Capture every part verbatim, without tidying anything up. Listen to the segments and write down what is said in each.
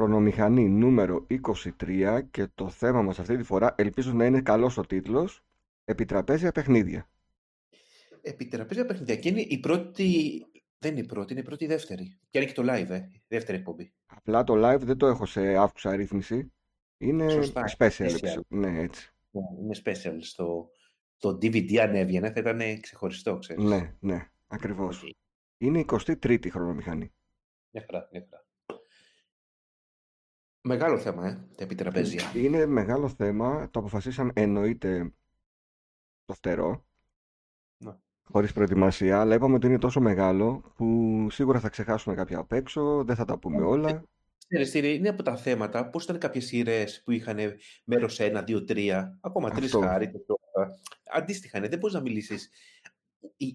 Χρονομηχανή νούμερο είκοσι τρία και το θέμα μας αυτή τη φορά, ελπίζω να είναι καλός ο τίτλος, Επιτραπέζια Παιχνίδια. Επιτραπέζια Παιχνίδια και είναι η πρώτη, δεν είναι η πρώτη, είναι η πρώτη η δεύτερη. Και είναι και το live, ε, η δεύτερη εκπομπή. Απλά το live δεν το έχω σε αύξουσα ρύθμιση, είναι Σωστά. special. special. Ναι, έτσι. Yeah, είναι special, στο, στο ντι βι ντι αν έβγαινε θα ήταν ξεχωριστό, ξέρεις. Ναι, ναι, ακριβώς. Okay. Είναι η εικοστή τρίτη Χρονομηχανή. Μια χαρά, μια χαρά. Μεγάλο θέμα, ε, τα επιτραπέζια. Είναι μεγάλο θέμα, το αποφασίσαμε εννοείται το φτερό, ναι. Χωρίς προετοιμασία, αλλά είπαμε ότι είναι τόσο μεγάλο που σίγουρα θα ξεχάσουμε κάποια απ' έξω, δεν θα τα πούμε όλα. Είναι από τα θέματα, πώς ήταν κάποιες σειρές που είχαν μέρος ένα, δύο, τρία, ακόμα τρεις χάρη, αντίστοιχα είναι, δεν μπορείς να μιλήσεις.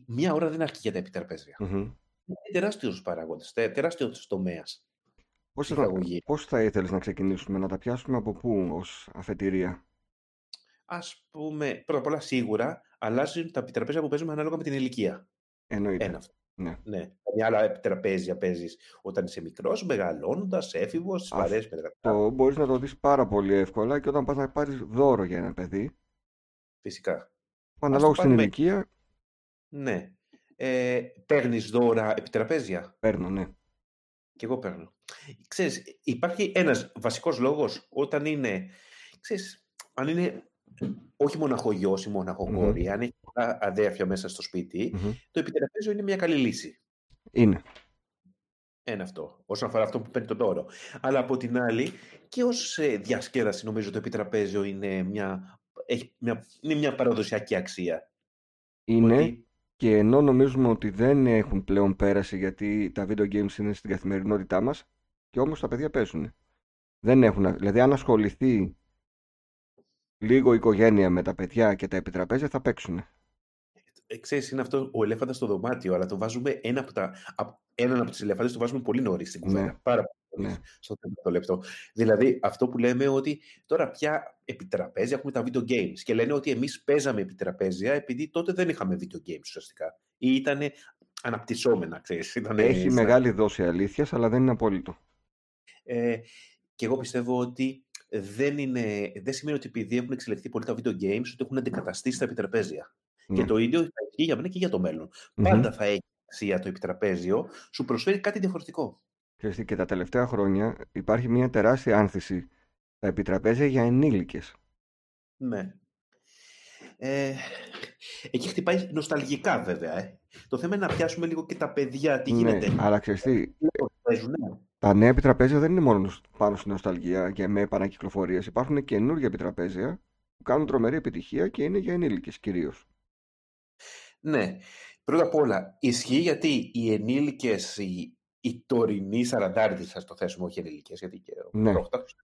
Μια ώρα δεν αρκεί για τα επιτραπέζια. Mm-hmm. Είναι τεράστιος παράγοντας, τεράστιος τομέας. Πώς θα, πώς θα ήθελες να ξεκινήσουμε, να τα πιάσουμε από πού ως αφετηρία? Ας πούμε, πρώτα απ' όλα σίγουρα αλλάζουν τα επιτραπέζια που παίζουμε ανάλογα με την ηλικία. Εννοείται. Ένα αυτό. Ναι. Ναι. Ναι. Άλλα επιτραπέζια παίζεις όταν είσαι μικρός, μεγαλώνοντας, έφηβος, παρέες παιδραπέζια. Μπορείς να το δεις πάρα πολύ εύκολα και όταν πας να πάρεις δώρο για ένα παιδί. Φυσικά. Αναλόγως στην ηλικία. Ναι. Ε, παίρνεις δώρα επιτραπέζια? Παίρνω, ναι. Και εγώ παίρνω. Ξέρεις, υπάρχει ένας βασικός λόγος όταν είναι, ξέρεις, αν είναι όχι μοναχογιός ή μοναχογόρη, mm-hmm. αν έχει πολλά αδέρφια μέσα στο σπίτι, mm-hmm. το επιτραπέζιο είναι μια καλή λύση. Είναι. Ένα αυτό, όσον αφορά αυτό που παίρνει τον δώρο. Αλλά από την άλλη, και ως διασκέδαση νομίζω το επιτραπέζιο είναι μια, έχει μια, είναι μια παραδοσιακή αξία. Είναι. Ότι... Και ενώ νομίζουμε ότι δεν έχουν πλέον πέραση γιατί τα video games είναι στην καθημερινότητά μας, και όμως τα παιδιά παίζουν. Δεν έχουν, δηλαδή αν ασχοληθεί λίγο η οικογένεια με τα παιδιά και τα επιτραπέζια θα παίξουν. Ξέρεις, είναι αυτό ο ελέφαντας στο δωμάτιο, αλλά το βάζουμε ένα από τα, έναν από τις ελέφαντες το βάζουμε πολύ νωρίς στην κουβέντα. Ναι. Πάρα πολύ νωρίς, ναι. Στο τέταρτο λεπτό. Δηλαδή αυτό που λέμε ότι τώρα πια επιτραπέζια έχουμε τα video games και λένε ότι εμείς παίζαμε επιτραπέζια επειδή τότε δεν είχαμε video games ουσιαστικά. Ή ήταν αναπτυσσόμενα, ξέρεις. Ήτανε... Έχει μεγάλη δόση αλήθειας, αλλά δεν είναι απόλυτο. Ε, και εγώ πιστεύω ότι δεν, είναι, δεν σημαίνει ότι επειδή έχουν εξελιχθεί πολύ τα video games ότι έχουν αντικαταστήσει τα επιτραπέζια. Και ναι. Το ίδιο θα ισχύει για μένα και για το μέλλον. Mm-hmm. Πάντα θα έχει αξία το επιτραπέζιο, σου προσφέρει κάτι διαφορετικό. Ξέρετε, και τα τελευταία χρόνια υπάρχει μια τεράστια άνθηση τα επιτραπέζια για ενήλικες. Ναι. Ε, εκεί χτυπάει νοσταλγικά βέβαια. Ε. Το θέμα είναι να πιάσουμε λίγο και τα παιδιά, τι ναι, γίνεται. Αλλά ξέρετε, τα νέα επιτραπέζια δεν είναι μόνο πάνω στην νοσταλγία και με επανακυκλοφορίες. Υπάρχουν καινούργια επιτραπέζια που κάνουν τρομερή επιτυχία και είναι για ενήλικες κυρίως. Ναι, πρώτα απ' όλα ισχύει γιατί οι ενήλικες, οι, οι τωρινοί σαραντάριδες, θα το θέσουμε, όχι ενήλικες, γιατί και ναι. ο πρόταχος,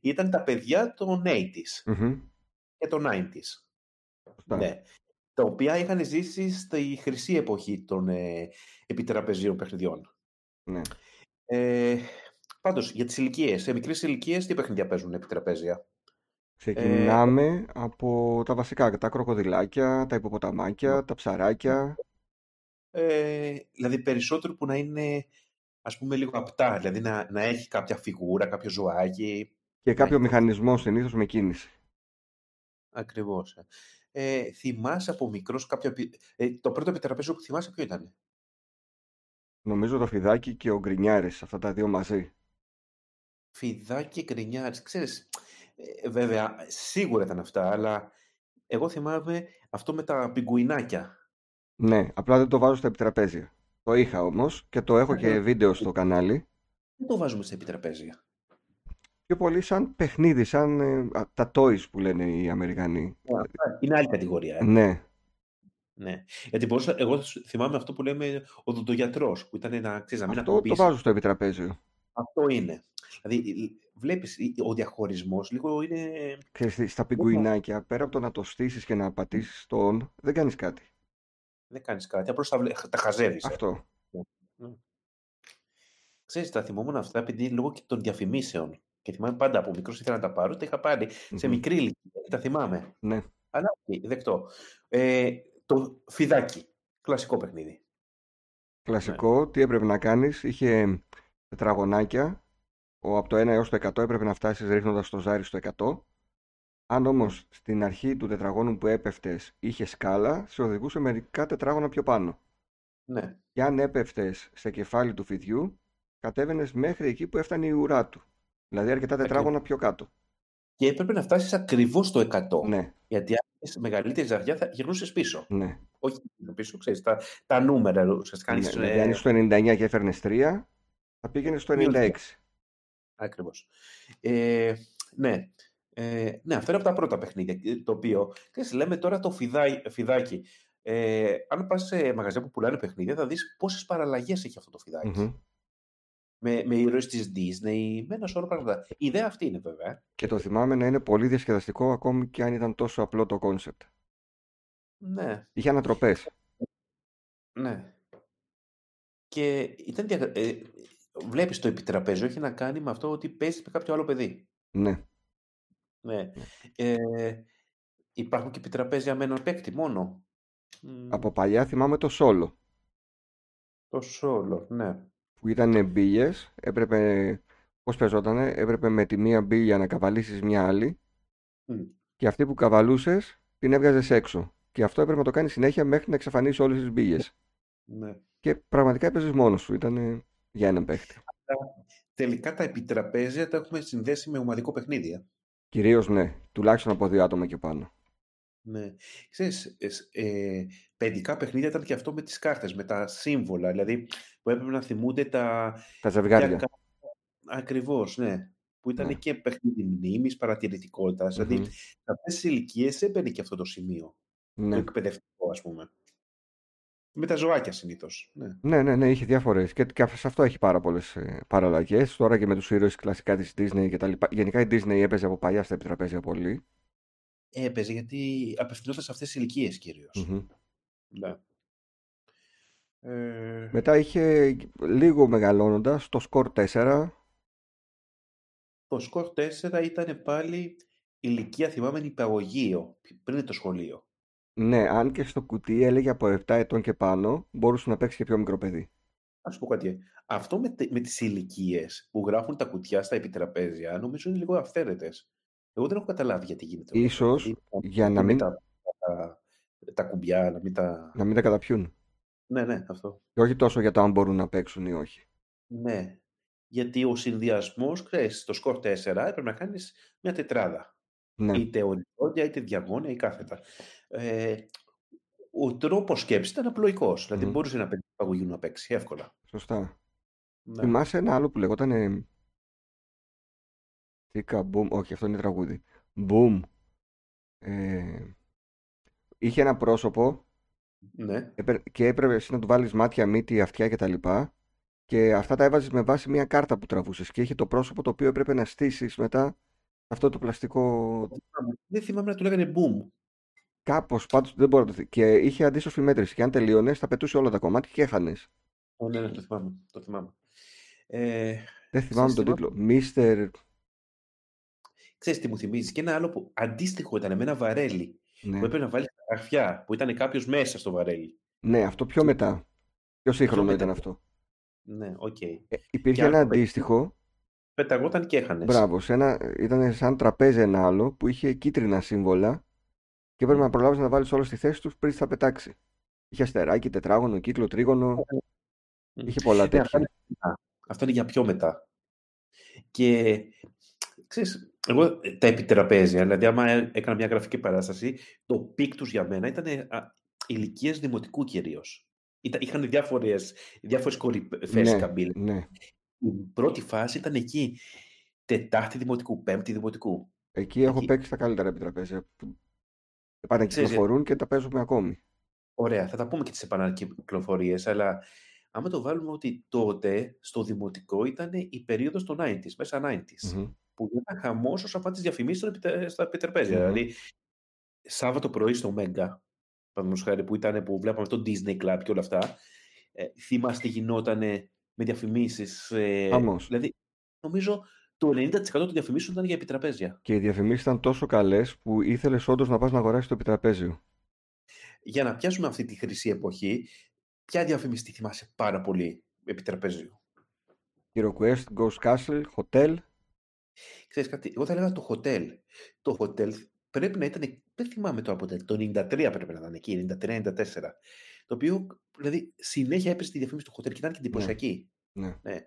ήταν τα παιδιά των ογδόντα mm-hmm. και των ενενήντα. Ναι. Τα οποία είχαν ζήσει στη χρυσή εποχή των ε, επιτραπεζίων παιχνιδιών. Ναι. Ε, πάντως, για τις ηλικίες, σε μικρές ηλικίες τι παιχνιδιά παίζουν επιτραπέζια? Ξεκινάμε ε... από τα βασικά, τα κροκοδιλάκια, τα υποποταμάκια, τα ψαράκια. Ε, δηλαδή περισσότερο που να είναι, ας πούμε, λίγο απτά, δηλαδή να, να έχει κάποια φιγούρα, κάποιο ζωάκι. Και κάποιο έχει... μηχανισμό συνήθως με κίνηση. Ακριβώς. Ε, θυμάσαι από μικρός κάποιο... Ε, το πρώτο επιτραπέζιο που θυμάσαι ποιο ήταν? Νομίζω το Φιδάκι και ο Γκρινιάρης, αυτά τα δύο μαζί. Φιδάκι και Γκρινιάρης, ξέρεις... Βέβαια, σίγουρα ήταν αυτά, αλλά εγώ θυμάμαι αυτό με τα πιγκουινάκια. Ναι, απλά δεν το βάζω στα επιτραπέζια. Το είχα όμως και το έχω και βίντεο στο κανάλι. Δεν το βάζουμε στα επιτραπέζια. Πιο πολύ σαν παιχνίδι, σαν ε, τα toys που λένε οι Αμερικανοί. Είναι άλλη κατηγορία. Ε. Ναι. Ναι. Γιατί μπορούσα, εγώ θυμάμαι αυτό που λέμε ο δοντογιατρός, που ήταν ένα ξύζαμι. Αυτό το βάζω στο επιτραπέζιο. Αυτό είναι. Δηλαδή, βλέπεις, ο διαχωρισμός λίγο είναι... Ξέρεις, στα πιγκουινάκια, πέρα από το να το στήσεις και να πατήσεις το on, δεν κάνεις κάτι. Δεν κάνεις κάτι, απλώς τα, βλέ... τα χαζεύεις. Αυτό. Ε. Ναι. Ξέρεις, τα θυμόμουν αυτά, επειδή λόγω και των διαφημίσεων. Και θυμάμαι πάντα, από μικρός ήθελα να τα πάρω, τα είχα πάρει mm-hmm. σε μικρή ηλικία, τα θυμάμαι. Ναι. Αλλά, δεκτό. Ε, το Φιδάκι, κλασικό παιχνίδι. Κλασικό, ναι. Τι έπρεπε να κάνεις, είχε τετραγωνάκια. ο, από το ένα έως το εκατό έπρεπε να φτάσεις ρίχνοντας το ζάρι στο εκατό. Αν όμως στην αρχή του τετραγώνου που έπεφτες είχε σκάλα, σε οδηγούσε μερικά τετράγωνα πιο πάνω. Ναι. Και αν έπεφτες σε κεφάλι του φιδιού, κατέβαινες μέχρι εκεί που έφτανε η ουρά του. Δηλαδή αρκετά τετράγωνα Ακή. πιο κάτω. Και έπρεπε να φτάσεις ακριβώς στο εκατό. Ναι. Γιατί αν είσαι μεγαλύτερη ζαριά θα γυρνούσες πίσω. Ναι. Όχι πίσω, ξέρεις, τα, τα νούμερα. Ναι, ε... δηλαδή αν είσαι στο ενενήντα εννιά και έφερνες τρία, θα πήγαινες στο ενενήντα έξι. Ακριβώς. Ε, ναι. Ε, ναι, αυτό είναι από τα πρώτα παιχνίδια. Το οποίο, ξέρεις, λέμε τώρα το φιδά, φιδάκι. Ε, αν πας σε μαγαζιά που πουλάνε παιχνίδια, θα δεις πόσες παραλλαγές έχει αυτό το φιδάκι. Mm-hmm. Με, με ήρωες της Disney, με ένα σώρο πράγματα. Η ιδέα αυτή είναι βέβαια. Και το θυμάμαι να είναι πολύ διασκεδαστικό, ακόμη και αν ήταν τόσο απλό το κόνσεπτ. Ναι. Είχε ανατροπές. Ναι. Και ήταν δια... ε, βλέπεις το επιτραπέζιο έχει να κάνει με αυτό ότι παίζεις με κάποιο άλλο παιδί. Ναι. Ναι. Ε, υπάρχουν και επιτραπέζια με έναν παίκτη μόνο. Από παλιά θυμάμαι το Σόλο. Το Σόλο, ναι. Που ήταν μπίλιες, έπρεπε, πώς παίζότανε, έπρεπε με τη μία μπίλια να καβαλήσεις μια άλλη mm. και αυτή που καβαλούσες την έβγαζες έξω. Και αυτό έπρεπε να το κάνεις συνέχεια μέχρι να εξαφανίσεις όλες τις μπίλιες. Mm. Και πραγματικά έπαιζες μόνος σου, ήταν για έναν παίχτη. Τελικά τα επιτραπέζια τα έχουμε συνδέσει με ομαδικό παιχνίδι. Κυρίως ναι, τουλάχιστον από δύο άτομα και πάνω. Ναι. Ξέρεις, ε, παιδικά παιχνίδια ήταν και αυτό με τις κάρτες, με τα σύμβολα, δηλαδή που έπρεπε να θυμούνται τα... Τα ζευγάρια. Τα... Ακριβώς, ναι. Που ήταν ναι. και παιχνίδι μνήμης, παρατηρητικότητας, mm-hmm. δηλαδή σε αυτές τις ηλικίες έπαιρνε και αυτό το σημείο, ναι. το εκπαιδευτικό ας πούμε. Με τα ζωάκια συνήθως. Ναι, ναι, ναι, ναι είχε διάφορες και, και σε αυτό έχει πάρα πολλές ε, παραλλαγές. Τώρα και με τους ήρωες κλασικά της Disney και τα λοιπά. Γενικά η Disney έπαιζε από παλιά στα επιτραπέζια πολύ. Έπαιζε γιατί απευθυνόταν σε αυτές τις ηλικίες κυρίως. Mm-hmm. Ναι. Ε... Μετά είχε λίγο μεγαλώνοντας το σκορ τέσσερα. Το σκορ τέσσερα ήταν πάλι ηλικία θυμάμαι υπαγωγείο, πριν το σχολείο. Ναι, αν και στο κουτί έλεγε από επτά ετών και πάνω, μπορούσε να παίξει και πιο μικρό παιδί. Ας σου πω κάτι. Αυτό με, με τις ηλικίες που γράφουν τα κουτιά στα επιτραπέζια, νομίζω είναι λίγο αυθαίρετες. Εγώ δεν έχω καταλάβει γιατί γίνεται. Ίσως είναι, για να, να μην... Τα, τα, τα κουμπιά, να μην τα... Να μην τα καταπιούν. Ναι, ναι, αυτό. Και όχι τόσο για το αν μπορούν να παίξουν ή όχι. Ναι, γιατί ο συνδυασμός, ξέρεις, στο σκορ τέσσερα έπρεπε να κάνεις μια τετράδα. Ναι. Είτε οριζόντια, είτε διαγώνια, ή κάθετα. Ε, ο τρόπος σκέψης ήταν απλοϊκός. Δηλαδή mm. μπορούσε να παίξει παγωγή να παίξει εύκολα. Σωστά. Ναι. Θυμάσαι ένα άλλο που λεγόταν... Ε... Τίκα, μπουμ, όχι αυτό είναι τραγούδι. Μπουμ. Ε... Είχε ένα πρόσωπο ναι. και έπρεπε εσύ να του βάλεις μάτια, μύτη, αυτιά και τα λοιπά. Και αυτά τα έβαζες με βάση μια κάρτα που τραβούσες. Και είχε το πρόσωπο το οποίο έπρεπε να στήσεις μετά αυτό το πλαστικό... Δεν θυμάμαι να του λέγανε μπουμ. Κάπως, πάντως δεν μπορώ να το θυμάμαι. Και είχε αντίστροφη μέτρηση. Και αν τελείωνες θα πετούσε όλα τα κομμάτια και έχανες. Ναι, ναι, το θυμάμαι. Το θυμάμαι. Ε... Δεν θυμάμαι τον τίτλο. Μίστερ... Ξέρεις τι μου θυμίζεις, και ένα άλλο που αντίστοιχο ήταν με ένα βαρέλι ναι. που έπρεπε να βάλει τα καρφιά, που ήταν κάποιος μέσα στο βαρέλι. Ναι, αυτό πιο μετά. Πιο σύγχρονο πιο ήταν μετά. Αυτό. Ναι, οκ. Okay. Ε, υπήρχε και ένα αντίστοιχο. Πεταγόταν και έχανες. Μπράβο, σε ένα, ήταν σαν τραπέζι ένα άλλο που είχε κίτρινα σύμβολα και έπρεπε να προλάβεις να βάλεις όλα στη θέση τους πριν θα πετάξει. Είχε αστεράκι, τετράγωνο, κύκλο, τρίγωνο. Mm. Είχε πολλά τέτοια. Ναι, αυτό είναι για πιο μετά. Και ξέρεις, εγώ τα επιτραπέζια, δηλαδή άμα έκανα μια γραφική παράσταση, το πικ τους για μένα ήταν ηλικίες δημοτικού κυρίως. Είχαν διάφορες, διάφορες κορυφές ναι, καμπύλες. Ναι. Η πρώτη φάση ήταν εκεί, Τετάρτη Δημοτικού, Πέμπτη Δημοτικού. Εκεί έχω εκεί... παίξει τα καλύτερα επιτραπέζια. Πάνε κυκλοφορούν και τα παίζουμε ακόμη. Ωραία, θα τα πούμε και τις επανακυκλοφορίες, αλλά άμα το βάλουμε ότι τότε στο δημοτικό ήταν η περίοδος των ενενήντα, μέσα ενενήντα. Mm-hmm. Που ήταν χαμός όσον αφορά τις διαφημίσεις στα επιτραπέζια. Mm-hmm. Δηλαδή, Σάββατο πρωί στο Μέγκα, που ήταν που βλέπαμε το Disney Club και όλα αυτά, ε, θυμάστε γινότανε με διαφημίσεις. Ε, δηλαδή, νομίζω το ενενήντα τοις εκατό των διαφημίσεων ήταν για επιτραπέζια. Και οι διαφημίσεις ήταν τόσο καλές που ήθελες όντως να πας να αγοράσεις το επιτραπέζιο. Για να πιάσουμε αυτή τη χρυσή εποχή, ποια διαφημιστή θυμάσαι πάρα πολύ επιτραπέζιο? Hero Quest, Ghost Castle, Hotel. Ξέρεις κάτι, εγώ θα έλεγα το Hotel. Το Hotel πρέπει να ήταν, δεν θυμάμαι το αποτέλεσμα, το ενενήντα τρία πρέπει να ήταν εκεί, ενενήντα τρία ενενήντα τέσσερα. Το οποίο, δηλαδή, συνέχεια έπαιζε τη διαφήμιση του Hotel και ήταν και εντυπωσιακή. Ναι. Ναι.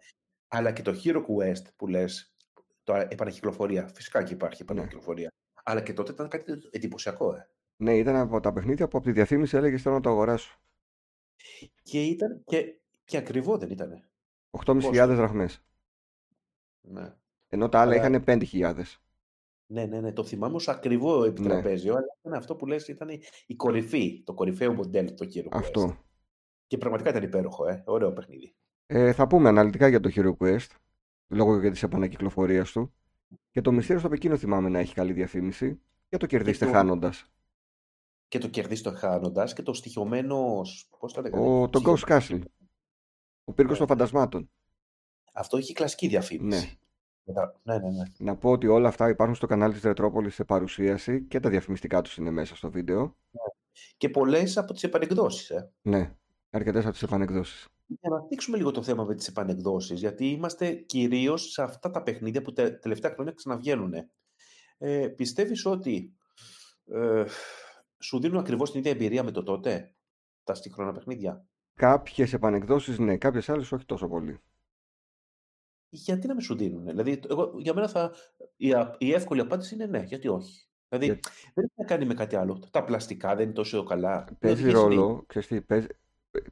Αλλά και το Hero Quest που λες, το επανακυκλοφορία, φυσικά και υπάρχει επανακυκλοφορία. Ναι. Αλλά και τότε ήταν κάτι εντυπωσιακό. Ε. Ναι, ήταν από τα παιχνίδια που από τη διαφήμιση έλεγε θέλω να το αγοράσω. Και ήταν και, και ακριβό δεν ήτανε. οκτώ χιλιάδες πεντακόσιες δραχμές. Ναι. Ενώ τα άλλα αλλά... είχαν πέντε χιλιάδες. Ναι, ναι, ναι. Το θυμάμαι ως ακριβό επιτραπέζιο, ναι. Αλλά ήταν αυτό που λες ήταν η κορυφή, το κορυφαίο μοντέλο το Hero Quest. Αυτό. Και πραγματικά ήταν υπέροχο, ε. Ωραίο παιχνίδι. Ε, θα πούμε αναλυτικά για το Hero Quest, λόγω και της επανακυκλοφορίας του. Και το Μυστήριο στο Πεκίνο θυμάμαι να έχει καλή διαφήμιση. Και το Κερδίστε Χάνοντας. Και το Κερδίστε Χάνοντας και το στοιχειωμένο. Πώς το λέγανε. Το Ghost Castle. Ο πύργος yeah. των φαντασμάτων. Αυτό έχει κλασική διαφήμιση. Ναι. Ναι, ναι, ναι. Να πω ότι όλα αυτά υπάρχουν στο κανάλι της Ρετρόπολης σε παρουσίαση και τα διαφημιστικά τους είναι μέσα στο βίντεο. Yeah. Και πολλές από τις επανεκδόσεις. Ε. Ναι, αρκετές από τις επανεκδόσεις. Για να δείξουμε λίγο το θέμα με τις επανεκδόσεις, γιατί είμαστε κυρίως σε αυτά τα παιχνίδια που τα τελευταία χρόνια ξαναβγαίνουν. Ε, πιστεύεις ότι ε, σου δίνουν ακριβώς την ίδια εμπειρία με το τότε, τα σύγχρονα παιχνίδια? Κάποιες επανεκδόσεις ναι, κάποιες άλλες όχι τόσο πολύ. Γιατί να μην σου δίνουν, δηλαδή, εγώ, για μένα θα, η, η εύκολη απάντηση είναι ναι, γιατί όχι. Δηλαδή, γιατί... δεν έχει να κάνει με κάτι άλλο. Τα πλαστικά δεν είναι τόσο καλά. Παίζει ρόλο, ξέρεις τι, παίζει,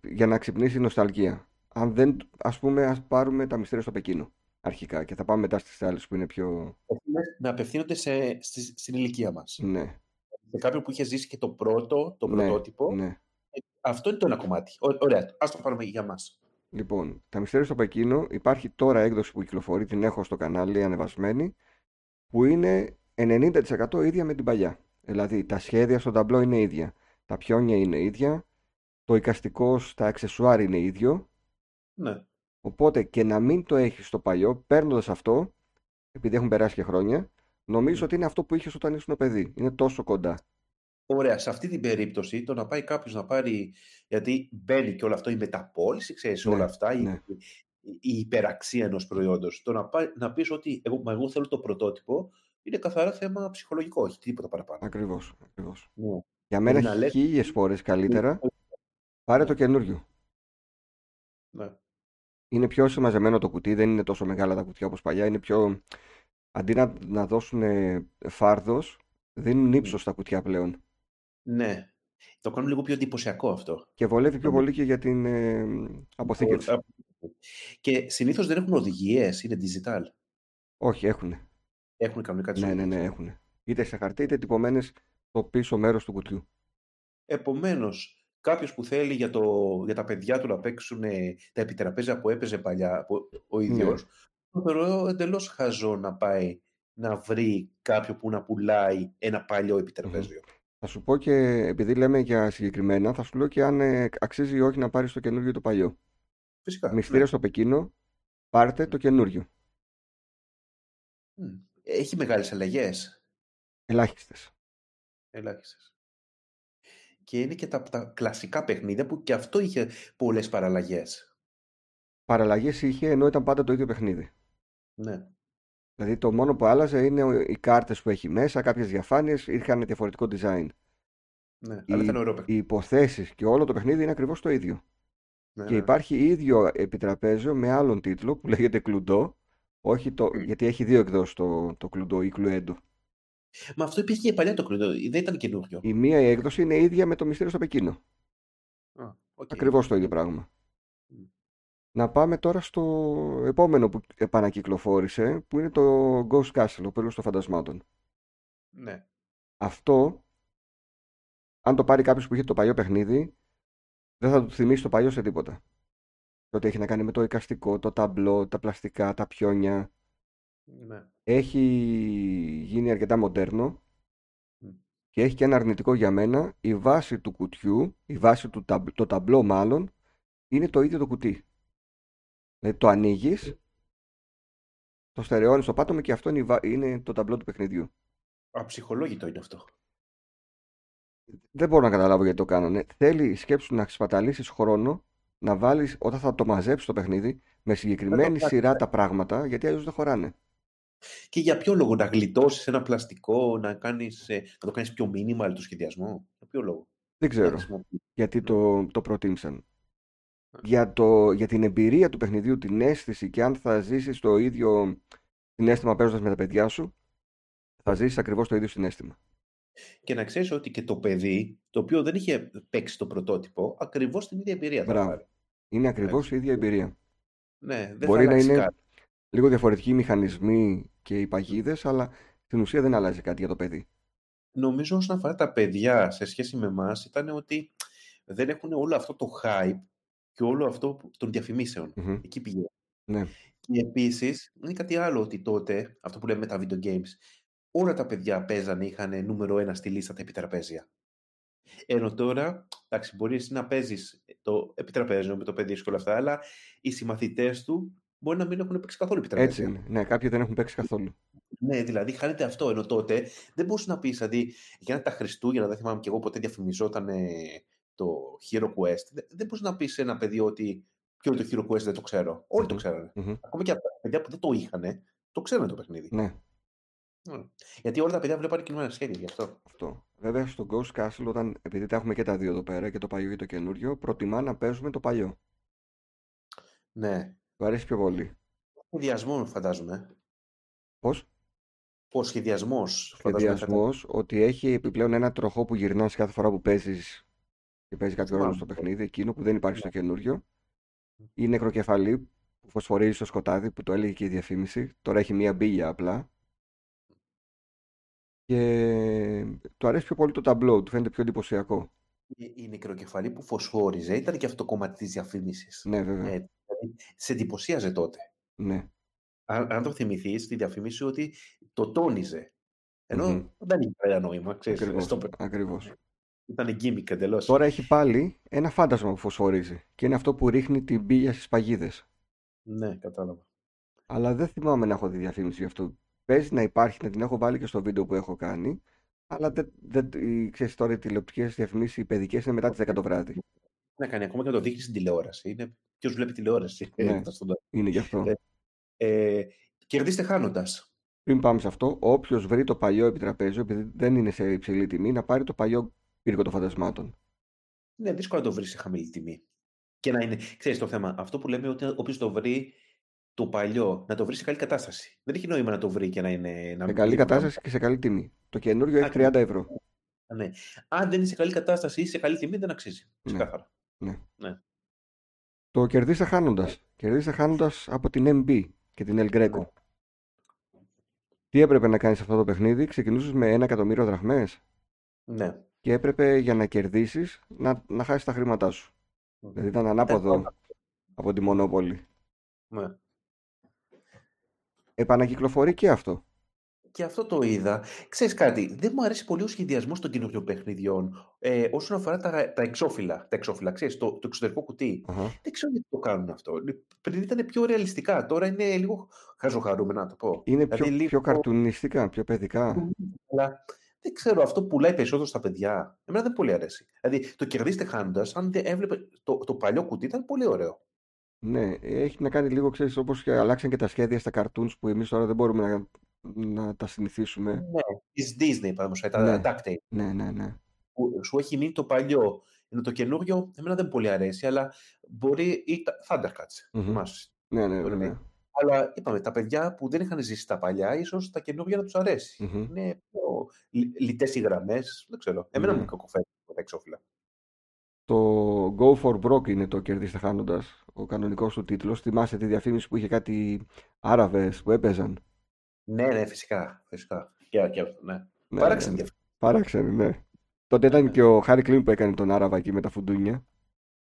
για να ξυπνήσει η νοσταλγία. Αν δεν, ας πούμε, ας πάρουμε τα Μυστήρια στο Πεκίνο αρχικά και θα πάμε μετά στις άλλες που είναι πιο. Να απευθύνονται σε, στη, στην ηλικία μας. Ναι. Σε κάποιον που είχε ζήσει και το πρώτο, το ναι, πρωτότυπο. Ναι. Αυτό είναι το ένα κομμάτι. Ω, ωραία, ας το πάρουμε για μας. Λοιπόν, τα Μυστήρια στο Πεκίνο υπάρχει τώρα έκδοση που κυκλοφορεί, την έχω στο κανάλι ανεβασμένη, που είναι ενενήντα τοις εκατό ίδια με την παλιά. Δηλαδή τα σχέδια στο ταμπλό είναι ίδια, τα πιόνια είναι ίδια, το εικαστικό στα αξεσουάρ είναι ίδιο. Ναι. Οπότε και να μην το έχεις στο παλιό, παίρνοντας αυτό, επειδή έχουν περάσει και χρόνια, νομίζω mm. ότι είναι αυτό που είχες όταν ήσουν παιδί. Είναι τόσο κοντά. Ωραία, σε αυτή την περίπτωση το να πάει κάποιος να πάρει, γιατί μπαίνει και όλο αυτό η μεταπώληση, ξέρεις, ναι, όλα αυτά, ναι, η, η υπεραξία ενός προϊόντος. Το να, πάει, να πεις ότι εγώ, εγώ θέλω το πρωτότυπο, είναι καθαρά θέμα ψυχολογικό, όχι τίποτα παραπάνω. Ακριβώς, ακριβώς. Ναι. Για μένα έχει λες... χίλιες φορές καλύτερα, ναι, πάρε το καινούριο. Ναι. Είναι πιο συμμαζεμένο το κουτί, δεν είναι τόσο μεγάλα τα κουτιά όπως παλιά, είναι πιο... Αντί να, να δώσουν φάρδος, δίνουν ύψος στα κουτιά πλέον. Ναι. Το κάνουν λίγο πιο εντυπωσιακό αυτό. Και βολεύει πιο πολύ και για την ε, αποθήκευση. Και συνήθως δεν έχουν οδηγίες, είναι digital. Όχι, έχουν. Έχουν κανονικά τις οδηγίες. Ναι, ναι, ναι, έχουν. Είτε σε χαρτί, είτε τυπωμένες στο πίσω μέρος του κουτιού. Επομένως, κάποιος που θέλει για, το, για τα παιδιά του να παίξουν τα επιτραπέζια που έπαιζε παλιά που, ο ίδιος, ναι, θεωρώ εντελώς χαζό να πάει να βρει κάποιο που να πουλάει ένα παλιό επιτραπέζιο. Mm-hmm. Θα σου πω και, επειδή λέμε για συγκεκριμένα, θα σου λέω και αν ε, αξίζει ή όχι να πάρεις το καινούργιο το παλιό. Φυσικά. Μυστήρια, ναι, στο Πεκίνο, πάρτε το καινούργιο. Έχει μεγάλες αλλαγές. Ελάχιστες. Ελάχιστες. Και είναι και τα, τα κλασικά παιχνίδια που και αυτό είχε πολλές παραλλαγές. Παραλλαγές είχε, ενώ ήταν πάντα το ίδιο παιχνίδι. Ναι. Δηλαδή το μόνο που άλλαζε είναι οι κάρτες που έχει μέσα, κάποιες διαφάνειες, είχαν διαφορετικό design. Ναι, αλλά ήταν ωραίο παιχνίδι. Οι υποθέσεις και όλο το παιχνίδι είναι ακριβώς το ίδιο. Ναι, και ναι, υπάρχει ίδιο επιτραπέζιο με άλλον τίτλο που λέγεται Cluedo, όχι το, mm. γιατί έχει δύο εκδόσεις το, το Cluedo ή Cluedo. Μα αυτό υπήρχε και παλιά το Cluedo, δεν ήταν καινούριο. Η μία έκδοση είναι ίδια με το Μυστήριο στο Πεκίνο. Α, okay. Ακριβώς το ίδιο πράγμα. Mm. Να πάμε τώρα στο επόμενο που επανακυκλοφόρησε, που είναι το Ghost Castle, ο πύργος των φαντασμάτων. Ναι. Αυτό, αν το πάρει κάποιος που είχε το παλιό παιχνίδι, δεν θα του θυμίσει το παλιό σε τίποτα. Ότι έχει να κάνει με το εικαστικό, το ταμπλό, τα πλαστικά, τα πιόνια. Ναι. Έχει γίνει αρκετά μοντέρνο mm. και έχει και ένα αρνητικό για μένα. Η βάση του κουτιού, η βάση του ταμπ, το ταμπλό μάλλον, είναι το ίδιο το κουτί. Δηλαδή το ανοίγεις, το στερεώνεις στο πάτωμα και αυτό είναι, βα... είναι το ταμπλό του παιχνιδιού. Αψυχολόγητο είναι αυτό. Δεν μπορώ να καταλάβω γιατί το κάνανε. Θέλει η σκέψη να σπαταλήσεις χρόνο να βάλεις, όταν θα το μαζέψεις το παιχνίδι, με συγκεκριμένη σειρά τα πράγματα, γιατί αλλιώς δεν χωράνε. Και για ποιο λόγο, να γλιτώσεις ένα πλαστικό, να, κάνεις, να το κάνεις πιο μήνυμα το σχεδιασμό, για ποιο λόγο? Δεν ξέρω, γιατί το, το προτίμησαν. Για, το, για την εμπειρία του παιχνιδιού, την αίσθηση και αν θα ζήσεις το ίδιο συνέστημα παίζοντας με τα παιδιά σου, θα ζήσεις ακριβώς το ίδιο συνέστημα. Και να ξέρεις ότι και το παιδί, το οποίο δεν είχε παίξει το πρωτότυπο, ακριβώς την ίδια εμπειρία θα πάρει. Είναι ακριβώς η ίδια εμπειρία. Ναι, δεν μπορεί να είναι κάτι. Λίγο διαφορετικοί οι μηχανισμοί και οι παγίδες, αλλά στην ουσία δεν αλλάζει κάτι για το παιδί. Νομίζω όσον αφορά τα παιδιά σε σχέση με εμάς, ήταν ότι δεν έχουν όλο αυτό το hype και όλο αυτό των διαφημίσεων. Mm-hmm. Εκεί πηγαίνει. Ναι. Και επίσης, είναι κάτι άλλο ότι τότε, αυτό που λέμε με τα video games, όλα τα παιδιά παίζανε, είχαν νούμερο ένα στη λίστα τα επιτραπέζια. Ενώ τώρα, εντάξει, μπορείς να παίζεις το επιτραπέζιο με το παιδί σου και όλα αυτά, αλλά οι συμμαθητές του μπορεί να μην έχουν παίξει καθόλου επιτραπέζια. Έτσι είναι. Ναι, κάποιοι δεν έχουν παίξει καθόλου. Ναι, δηλαδή χάνεται αυτό. Ενώ τότε δεν μπορούσε να πει, δηλαδή, για τα Χριστούγεννα, δεν θυμάμαι και εγώ ποτέ διαφημιζόταν το Hero Quest. Δεν μπορούσε να πει σε ένα παιδί ότι ποιο είναι το Hero Quest, δεν το ξέρω. Όλοι mm-hmm. το ξέρανε. Mm-hmm. Ακόμα και τα παιδιά που δεν το είχαν, το ξέρανε το παιχνίδι. Ναι. Mm. Γιατί όλα τα παιδιά βλέπανε κινούμενα σχέδια γι' αυτό. αυτό. Βέβαια, στο Ghost Castle, όταν, επειδή τα έχουμε και τα δύο εδώ πέρα, και το παλιό και το καινούριο, προτιμά να παίζουμε το παλιό. Ναι. Του αρέσει πιο πολύ. Σχεδιασμό, φαντάζομαι. Πώς? Ο σχεδιασμός. Σχεδιασμός, ότι έχει επιπλέον ένα τροχό που γυρνάς κάθε φορά που παίζεις και παίζει κάποιο ρόλο στο παιχνίδι, εκείνο που δεν υπάρχει στο καινούριο. Η νεκροκεφαλή που φωσφορίζει στο σκοτάδι, που το έλεγε και η διαφήμιση. Τώρα έχει μία μπίλια απλά. Και του αρέσει πιο πολύ το ταμπλό, του φαίνεται πιο εντυπωσιακό. Η νεκροκεφαλή που φωσφόριζε ήταν και αυτό το κομμάτι της διαφήμισης. Ναι, βέβαια. Ε, σε εντυπωσίαζε τότε. Ναι. Αν, αν το θυμηθείς, τη διαφήμιση ότι το τόνιζε. Ενώ mm-hmm. δεν είχε κανένα νόημα. Ξέρεις, ακριβώς, ακριβώς. Ήταν γκίμικ εντελώς. Τώρα έχει πάλι ένα φάντασμα που φωσφορίζει. Και είναι αυτό που ρίχνει την μπίλια στις παγίδες. Ναι, κατάλαβα. Αλλά δεν θυμάμαι να έχω δει διαφήμιση γι' αυτό. Παίζει να υπάρχει, να την έχω βάλει και στο βίντεο που έχω κάνει. Αλλά δεν, δεν, ξέρεις, τώρα οι τηλεοπτικές διαφημίσεις, οι παιδικές, είναι μετά τις δέκα το βράδυ. Να κάνει ακόμα και να το δείχνει στην τηλεόραση. Είναι... Ποιος βλέπει τηλεόραση. Ναι, είναι γι' αυτό. Ε, ε, κερδίστε χάνοντας. Πριν πάμε σε αυτό, όποιος βρει το παλιό επιτραπέζιο, επειδή δεν είναι σε υψηλή τιμή, να πάρει το παλιό πύργο των φαντασμάτων. Ναι, δύσκολο να το βρει σε χαμηλή τιμή. Και να είναι, ξέρεις το θέμα, αυτό που λέμε ότι όποιος το βρει το παλιό, να το βρει σε καλή κατάσταση. Δεν έχει νόημα να το βρει και να είναι. Να σε καλή κατάσταση και σε καλή τιμή. Το καινούριο έχει τριάντα ευρώ. Ναι. Αν δεν είναι σε καλή κατάσταση ή σε καλή τιμή, δεν αξίζει. Ξεκάθαρα. Ναι. Ναι. Το κερδίστε χάνοντας. Κερδίστε χάνοντας από την εμ μπι και την El Greco. Ναι. Τι έπρεπε να κάνεις αυτό το παιχνίδι? Ξεκινούσες με ένα εκατομμύριο δραχμές. Ναι. Και έπρεπε για να κερδίσεις να, να χάσεις τα χρήματά σου. Ναι. Δηλαδή ήταν ανάποδο ναι. από τη Μονόπολη. Ναι. Επανακυκλοφορεί και αυτό. Και αυτό το είδα. Ξέρεις κάτι, δεν μου αρέσει πολύ ο σχεδιασμός των καινούριων παιχνιδιών ε, όσον αφορά τα, τα εξώφυλλα. Τα εξώφυλλα, ξέρεις, το, το εξωτερικό κουτί. Uh-huh. Δεν ξέρω γιατί το κάνουν αυτό. Πριν ήταν πιο ρεαλιστικά, τώρα είναι λίγο χαζοχαρούμενα να το πω. Είναι δηλαδή, πιο, λίγο... πιο καρτουνιστικά, πιο παιδικά. Αλλά δεν ξέρω, αυτό πουλάει περισσότερο στα παιδιά. Εμένα δεν πολύ αρέσει. Δηλαδή, το κερδίστε χάνοντας, αν δεν έβλεπε το, το παλιό κουτί, ήταν πολύ ωραίο. Ναι, έχει να κάνει λίγο, ξέρεις, όπως και αλλάξαν και τα σχέδια στα cartoons που εμείς τώρα δεν μπορούμε να, να τα συνηθίσουμε. Ναι, της Disney, παραδείγματος, τα DuckTales. Ναι, ναι, ναι. Που σου έχει μείνει το παλιό, ενώ το καινούριο, εμένα δεν πολύ αρέσει, αλλά μπορεί ή τα Thundercats. Mm-hmm. Ναι, ναι, ναι, ναι. Αλλά είπαμε, τα παιδιά που δεν είχαν ζήσει τα παλιά, ίσως τα καινούργια να τους αρέσει. Mm-hmm. Είναι πιο λιτές οι γραμμές, δεν ξέρω. Εμένα mm-hmm. μου κακοφέρει τα εξώφυλλα. Το Go for Broke είναι το κερδίστε χάνοντας, ο κανονικός του τίτλος. Θυμάσαι τη διαφήμιση που είχε κάτι Άραβες που έπαιζαν? Ναι, ναι, φυσικά. φυσικά. Και, και, ναι. Ναι, παράξενη διαφήμιση. Παράξενη, ναι. Τότε ήταν ναι. και ο Χάρι Κλίν που έκανε τον Άραβα εκεί με τα φουντούνια.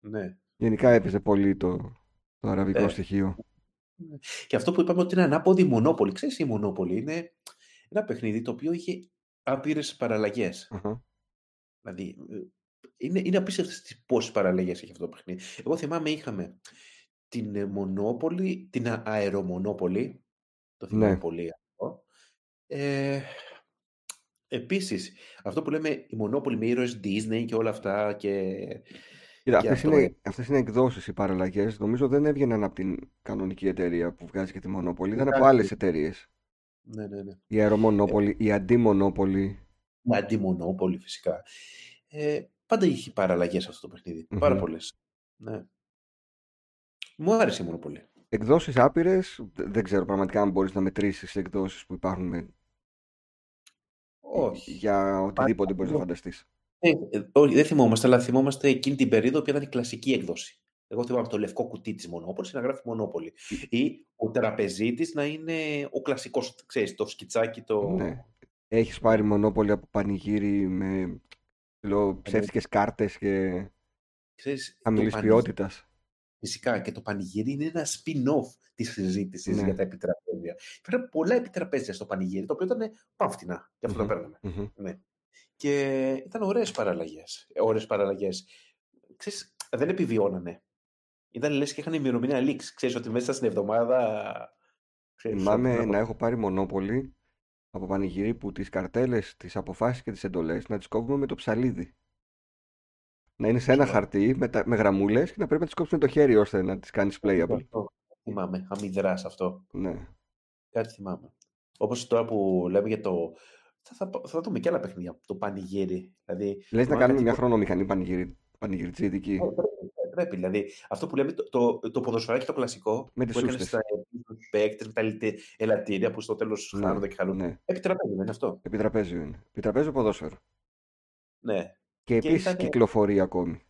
Ναι. Γενικά έπαιζε πολύ το, το αραβικό ναι. στοιχείο. Και αυτό που είπαμε ότι είναι ανάποδη Μονόπολη. Ξέρεις, η Μονόπολη είναι ένα παιχνίδι το οποίο είχε άπειρες παραλλαγές. Uh-huh. Δηλαδή. Είναι, είναι απίστευτες τις πόσες παραλλαγές έχει αυτό το παιχνίδι. Εγώ θυμάμαι είχαμε την Μονόπολη, την Αερομονόπολη, το θυμάμαι ναι. πολύ αυτό. Ε, επίσης, αυτό που λέμε η Μονόπολη με ήρωες Disney και όλα αυτά και Κοίτα, αυτές, αυτό... είναι, αυτές είναι εκδόσεις, οι παραλλαγές. Νομίζω δεν έβγαιναν από την κανονική εταιρεία που βγάζει και τη Μονόπολη. Ήταν από άλλες εταιρείες. Ναι, ναι, ναι. Η Αερομονόπολη, ε, η Αντιμονόπολη. Η Αντιμονόπολη, φυσικά. Ε, πάντα είχε παραλλαγές αυτό το παιχνίδι. Mm-hmm. Πάρα πολλές. Ναι. Μου άρεσε η Μονόπολη. Εκδόσεις άπειρες. Δεν ξέρω πραγματικά αν μπορείς να μετρήσεις εκδόσεις που υπάρχουν. Με... Όχι. Για οτιδήποτε Πα... μπορείς να φανταστείς. Ε, όχι, δεν θυμόμαστε, αλλά θυμόμαστε εκείνη την περίοδο που ήταν η κλασική έκδοση. Εγώ θυμάμαι το λευκό κουτί της Μονόπολης να γράφει Μονόπολη. Ή ο τραπεζίτης να είναι ο κλασικός, ξέρεις, το σκιτσάκι. Το... Ναι. Έχεις πάρει Μονόπολη από πανηγύρι με λέω, ψεύτικες κάρτες και χαμηλής ποιότητας. Φυσικά, και το πανηγύρι είναι ένα spin-off της συζήτησης, ναι, για τα επιτραπέζια. Φέραμε πολλά επιτραπέζια στο πανηγύρι, το οποίο ήταν παύτινα. Γι' αυτό mm-hmm. τα παίρναμε. Mm-hmm. Ναι. Και ήταν ωραίες παραλλαγές. Ωραίες παραλλαγές. Ξέρεις, δεν επιβιώνανε. Ήταν λες και είχαν ημερομηνία λήξη. Ξέρεις ότι μέσα στην εβδομάδα. Θυμάμαι να... να έχω πάρει Μονόπολη από πανηγύρι που τις καρτέλες, τις αποφάσεις και τις εντολές να τις κόβουμε με το ψαλίδι. Να είναι σε ένα χαρτί με, τα... με γραμμούλες και να πρέπει να τις κόψουμε το χέρι ώστε να τις κάνεις playable. Θυμάμαι. Αμυδράς αυτό. Ναι. Κάτι θυμάμαι. Όπως τώρα που λέμε για το. Θα, θα, θα δούμε και άλλα παιχνίδια. Το πανηγύρι. Δηλαδή, λες να κάνουμε κάτι... μια χρονομηχανή πανηγύρι, πανηγυριτζήδικη. Πρέπει. Δηλαδή, αυτό που λέμε το, το, το ποδοσφαιράκι το κλασικό. Με τις σούστες. Στα παίκτες, με τα ελαττήρια που στο τέλος ναι, χάνονται και χαλούν. Ναι. Επιτραπέζιο είναι αυτό. Επιτραπέζιο είναι. Επιτραπέζιο ποδόσφαιρο. Ναι. Και επίσης ήταν... κυκλοφορεί ακόμη.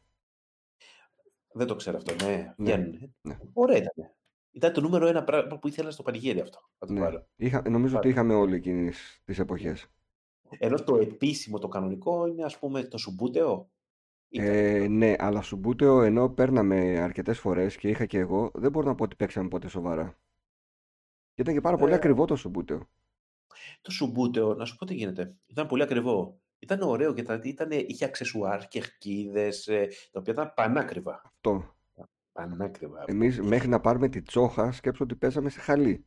Δεν το ξέρω αυτό. Ναι. ναι. ναι. Ωραία ήταν. Ήταν το νούμερο ένα πράγμα που ήθελα στο πανηγύρι αυτό. Θα το ναι. πάρω. Είχα, νομίζω ότι είχαμε όλοι εκείνες τις εποχές. Ενώ το επίσημο, το κανονικό, είναι ας πούμε το Subbuteo. Ε, ναι, αλλά Subbuteo ενώ παίρναμε αρκετές φορές και είχα και εγώ, δεν μπορώ να πω ότι παίξαμε ποτέ σοβαρά. Και ήταν και πάρα ε, πολύ ακριβό το Subbuteo. Το Subbuteo, να σου πω τι γίνεται. Ήταν πολύ ακριβό. Ήταν ωραίο γιατί ήταν, είχε αξεσουάρ και χκίδες, τα οποία ήταν πανάκριβα. Αυτό. Πανάκριβα. Εμείς μέχρι να πάρουμε τη τσόχα, σκέψω ότι παίζαμε σε χαλί.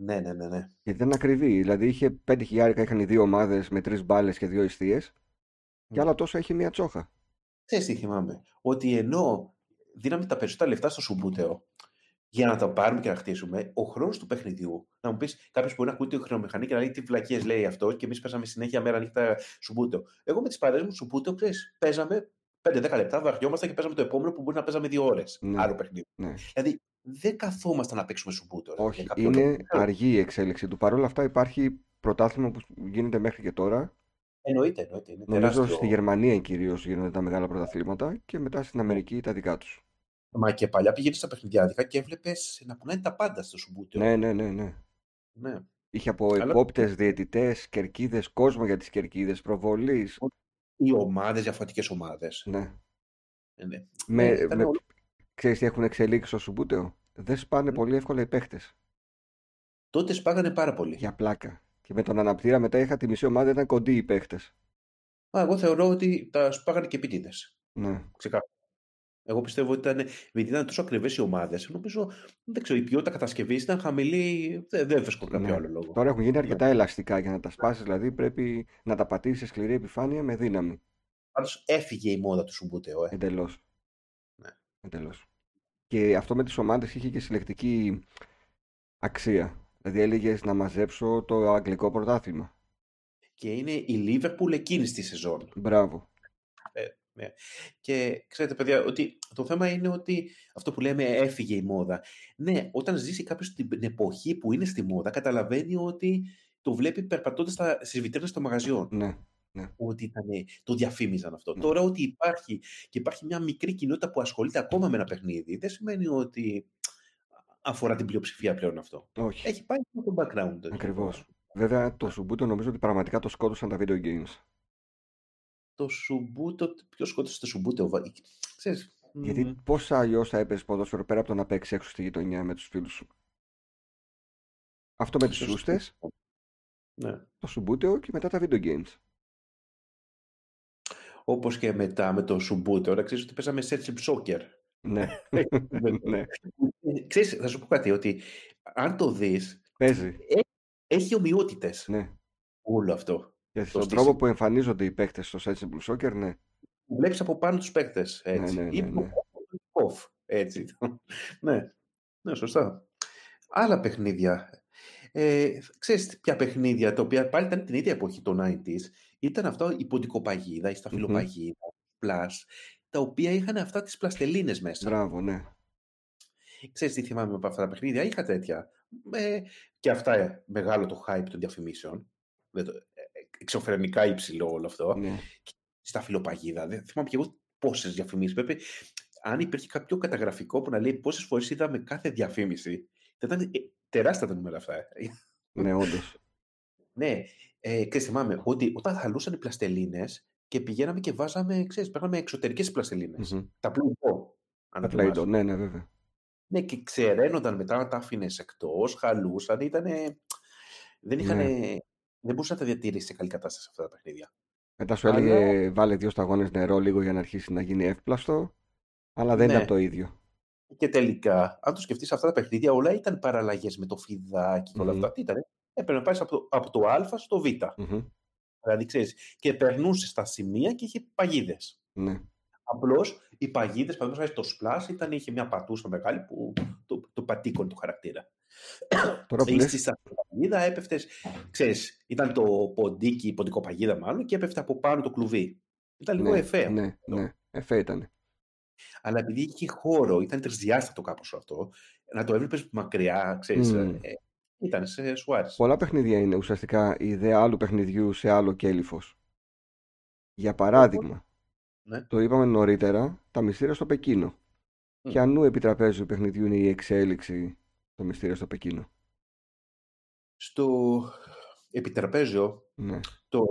Ναι, ναι, ναι, ναι. Γιατί ήταν ακριβή. Δηλαδή είχε πέντε χιλιάρικα, είχαν οι δύο ομάδες με τρεις μπάλες και δύο εστίες. Mm. Και άλλα τόσα είχε μία τσόχα. Ξέρεις τι θυμάμαι. Ότι ενώ δίναμε τα περισσότερα λεφτά στο Subbuteo για να τα πάρουμε και να χτίσουμε, ο χρόνος του παιχνιδιού. Να μου πεις, κάποιος μπορεί να ακούει τη χρονομηχανή και να λέει τι βλακίες λέει αυτό, και εμείς πέσαμε συνέχεια μέρα νύχτα Subbuteo. Εγώ με τις παρέες μου Subbuteo, ξέρεις, παίζαμε πέντε δέκα λεπτά, βαριόμασταν και παίζαμε το επόμενο που μπορεί να παίζαμε δύο ώρες. Ναι. Άλλο παιχνίδι. Ναι. Δηλαδή, δεν καθόμαστε να παίξουμε Subbuteo. Όχι, είναι το... αργή η εξέλιξη του. Παρ' όλα αυτά υπάρχει πρωτάθλημα που γίνεται μέχρι και τώρα. Εννοείται, εννοείται. Είναι νομίζω τεράστιο. Στη Γερμανία κυρίως γίνονται τα μεγάλα πρωταθλήματα και μετά στην Αμερική τα δικά τους. Μα και παλιά πηγαίνεις στα παιχνιδιάδικα και έβλεπες να πουνάνε τα πάντα στο Subbuteo. Ναι, ναι, ναι, ναι. ναι. Είχε από αλλά... επόπτες, διαιτητές, κερκίδες, κόσμο για τις κερκίδες, προβολής. Οι ομάδες, διαφορετικές ομάδες. Ναι. ναι. Με, ε, με... όλο... Ξέρεις τι έχουν εξελίξει στο Subbuteo. Δεν σπάνε mm. πολύ εύκολα οι παίχτες. Τότε σπάγανε πάρα πολύ. Για πλάκα. Και με τον αναπτήρα μετά είχα τη μισή ομάδα, ήταν κοντοί οι παίχτες. Μα εγώ θεωρώ ότι τα σπάγανε και επίτηδες. Ναι. Ξεκάθαρα. Εγώ πιστεύω ότι ήταν, επειδή ήταν τόσο ακριβές οι ομάδες, νομίζω δεν ξέρω, η ποιότητα κατασκευής ήταν χαμηλή. Δεν, δεν βρίσκω κάποιο ναι. άλλο λόγο. Τώρα έχουν γίνει αρκετά ελαστικά για να τα σπάσεις, δηλαδή πρέπει να τα πατήσεις σε σκληρή επιφάνεια με δύναμη. Πάντως έφυγε η μόδα του Subbuteo. Ε. Εντελώς. Ναι. Εντελώς. Και αυτό με τις ομάδες είχε και συλλεκτική αξία. Δηλαδή έλεγες να μαζέψω το αγγλικό πρωτάθλημα. Και είναι η Λίβερπουλ εκείνη τη σεζόν. Μπράβο. Ε, ναι. Και ξέρετε, παιδιά, ότι το θέμα είναι ότι αυτό που λέμε έφυγε η μόδα. Ναι, όταν ζήσει κάποιος την εποχή που είναι στη μόδα, καταλαβαίνει ότι το βλέπει περπατώντας στις βιτρίνες των μαγαζιών. Ναι. Ναι. Ότι ήταν, το διαφήμιζαν αυτό. Ναι. Τώρα ότι υπάρχει και υπάρχει μια μικρή κοινότητα που ασχολείται ακόμα με ένα παιχνίδι, δεν σημαίνει ότι αφορά την πλειοψηφία πλέον αυτό. Όχι. Έχει πάει από το background. Ακριβώς. Βέβαια το Subbuteo νομίζω ότι πραγματικά το σκότωσαν τα video games. Το Subbuteo, ποιος σκότωσε το Subbuteo, ξέρεις. Γιατί πόσα αλλιώς θα έπαιζε ποδόσφαιρο πέρα από το να παίξει έξω στη γειτονιά με τους φίλους σου. Αυτό με τις σούστες, ναι. το Subbuteo και μετά τα video games. Όπως και μετά με το Subbuteo, να ξέρεις ότι πέσαμε σε έτσι soccer. Ναι. ναι. Ξέρεις, θα σου πω κάτι, ότι αν το δεις, παίζει. Έχει ομοιότητες. Ναι. Όλο αυτό. Και στον τρόπο που εμφανίζονται οι παίκτες στο Sensible Soccer, ναι. βλέπεις από πάνω τους παίκτες. Έτσι. Ναι, ναι, ναι, ναι. Ή off, έτσι. Ναι. Ναι, σωστά. Άλλα παιχνίδια. Ε, ξέρεις ποια παιχνίδια, τα οποία πάλι ήταν την ίδια εποχή των ενενήντα, ήταν αυτά η Ποντικοπαγίδα, η Σταφυλοπαγίδα, mm-hmm. πλας, τα οποία είχαν αυτά τις πλαστελίνες μέσα. Μπράβο, ναι. Ξέρεις τι θυμάμαι από αυτά τα παιχνίδια, είχα τέτοια. Ε, και αυτά μεγάλο το hype των διαφημίσεων. Εξωφρενικά υψηλό όλο αυτό. Ναι. Σταφυλοπαγίδα. Δεν θυμάμαι και εγώ πόσες διαφημίσεις. Πρέπει, αν υπήρχε κάποιο καταγραφικό που να λέει πόσες φορές είδαμε κάθε διαφήμιση. Θα ήταν ε, τεράστια τα νούμερα αυτά. Ε. Ναι, όντως. Ναι. Ε, και θυμάμαι ότι όταν χαλούσαν οι πλαστελίνες και πηγαίναμε και βάζαμε, ξέρεις, παίρναμε εξωτερικές πλαστελίνες. Mm-hmm. Τα Play-Doh. Τα Play-Doh, ναι, ναι, βέβαια. Ναι, και ξεραίνονταν μετά, τα άφηνες εκτός, χαλούσαν, ήτανε... Δεν είχαν... Ναι. Δεν μπορούσε να τα διατηρήσει σε καλή κατάσταση αυτά τα παιχνίδια. Μετά σου έλεγε αλλά... βάλε δύο σταγόνες νερό λίγο για να αρχίσει να γίνει εύπλαστο, αλλά δεν ναι. ήταν το ίδιο. Και τελικά, αν το σκεφτείς, αυτά τα παιχνίδια όλα ήταν παραλλαγές με το φιδάκι και όλα mm-hmm. αυτά. Τι ήταν, έπρεπε να πάει από, από το Α στο Β. Mm-hmm. Δηλαδή ξέρεις, και περνούσε στα σημεία και είχε παγίδες. Ναι. Απλώς οι παγίδες, παραδείγματος χάρη στο Splash, ήταν, είχε μια πατούσα μεγάλη που το, το πατήκωνε το χαρακτήρα. Τώρα που λες... Στη Σταφυλοπαγίδα έπεφτες, ξέρεις, ήταν το ποντίκι, η Ποντικοπαγίδα μάλλον, και έπεφτε από πάνω το κλουβί. Ήταν λίγο ναι, εφέ. Ναι, αυτό. Ναι, εφέ ήταν. Αλλά επειδή είχε χώρο, ήταν τρισδιάστατο κάπως αυτό, να το έβλεπες μακριά, ξέρεις, mm. ε, ήταν σε σου άρεσε. Πολλά παιχνίδια είναι ουσιαστικά η ιδέα άλλου παιχνιδιού σε άλλο κέλυφος. Για παράδειγμα, ναι. το είπαμε νωρίτερα, τα Μυστήρια στο Πεκίνο. Mm. Και ανού επιτραπέζιου παιχνιδιού είναι η εξέλιξη το Μυστήριο στο Πεκίνο. Στο επιτραπέζιο, ναι. το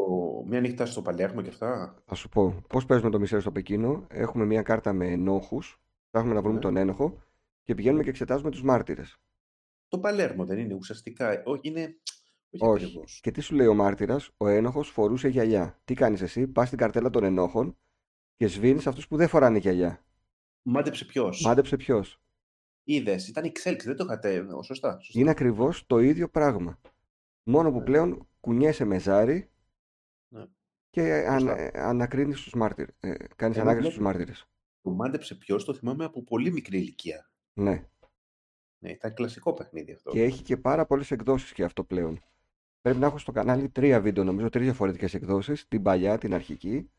Μια Νύχτα στο Παλέρμο και αυτά. Θα σου πω, πώς παίζουμε το Μυστήριο στο Πεκίνο. Έχουμε μια κάρτα με ενόχους, ψάχνουμε να βρούμε ναι. τον ένοχο και πηγαίνουμε και εξετάζουμε τους μάρτυρες. Το Παλέρμο δεν είναι ουσιαστικά, ό, είναι... όχι, όχι. Και τι σου λέει ο μάρτυρας, ο ένοχος φορούσε γυαλιά. Τι κάνεις εσύ, πας στην καρτέλα των ενόχων και σβήνεις αυτούς που δεν φοράνε γυαλιά. Μάντεψε ποιος. Μάντεψε ποιος. Είδες, ήταν η εξέλιξη, δεν το είχατε. Σωστά, σωστά. Είναι ακριβώς το ίδιο πράγμα. Μόνο που ναι. πλέον κουνιέσαι με ζάρι ναι. και ανα, ανακρίνεις τους μάρτυρες. Ε, κάνεις ανάκριση στους μάρτυρες. Το μάντεψε ποιος, το θυμάμαι από πολύ μικρή ηλικία. Ναι. Ναι, ήταν κλασικό παιχνίδι αυτό. Και έχει και πάρα πολλές εκδόσεις και αυτό πλέον. Πρέπει να έχω στο κανάλι τρία βίντεο, νομίζω, τρεις διαφορετικές εκδόσεις. Την παλιά, την αρχική.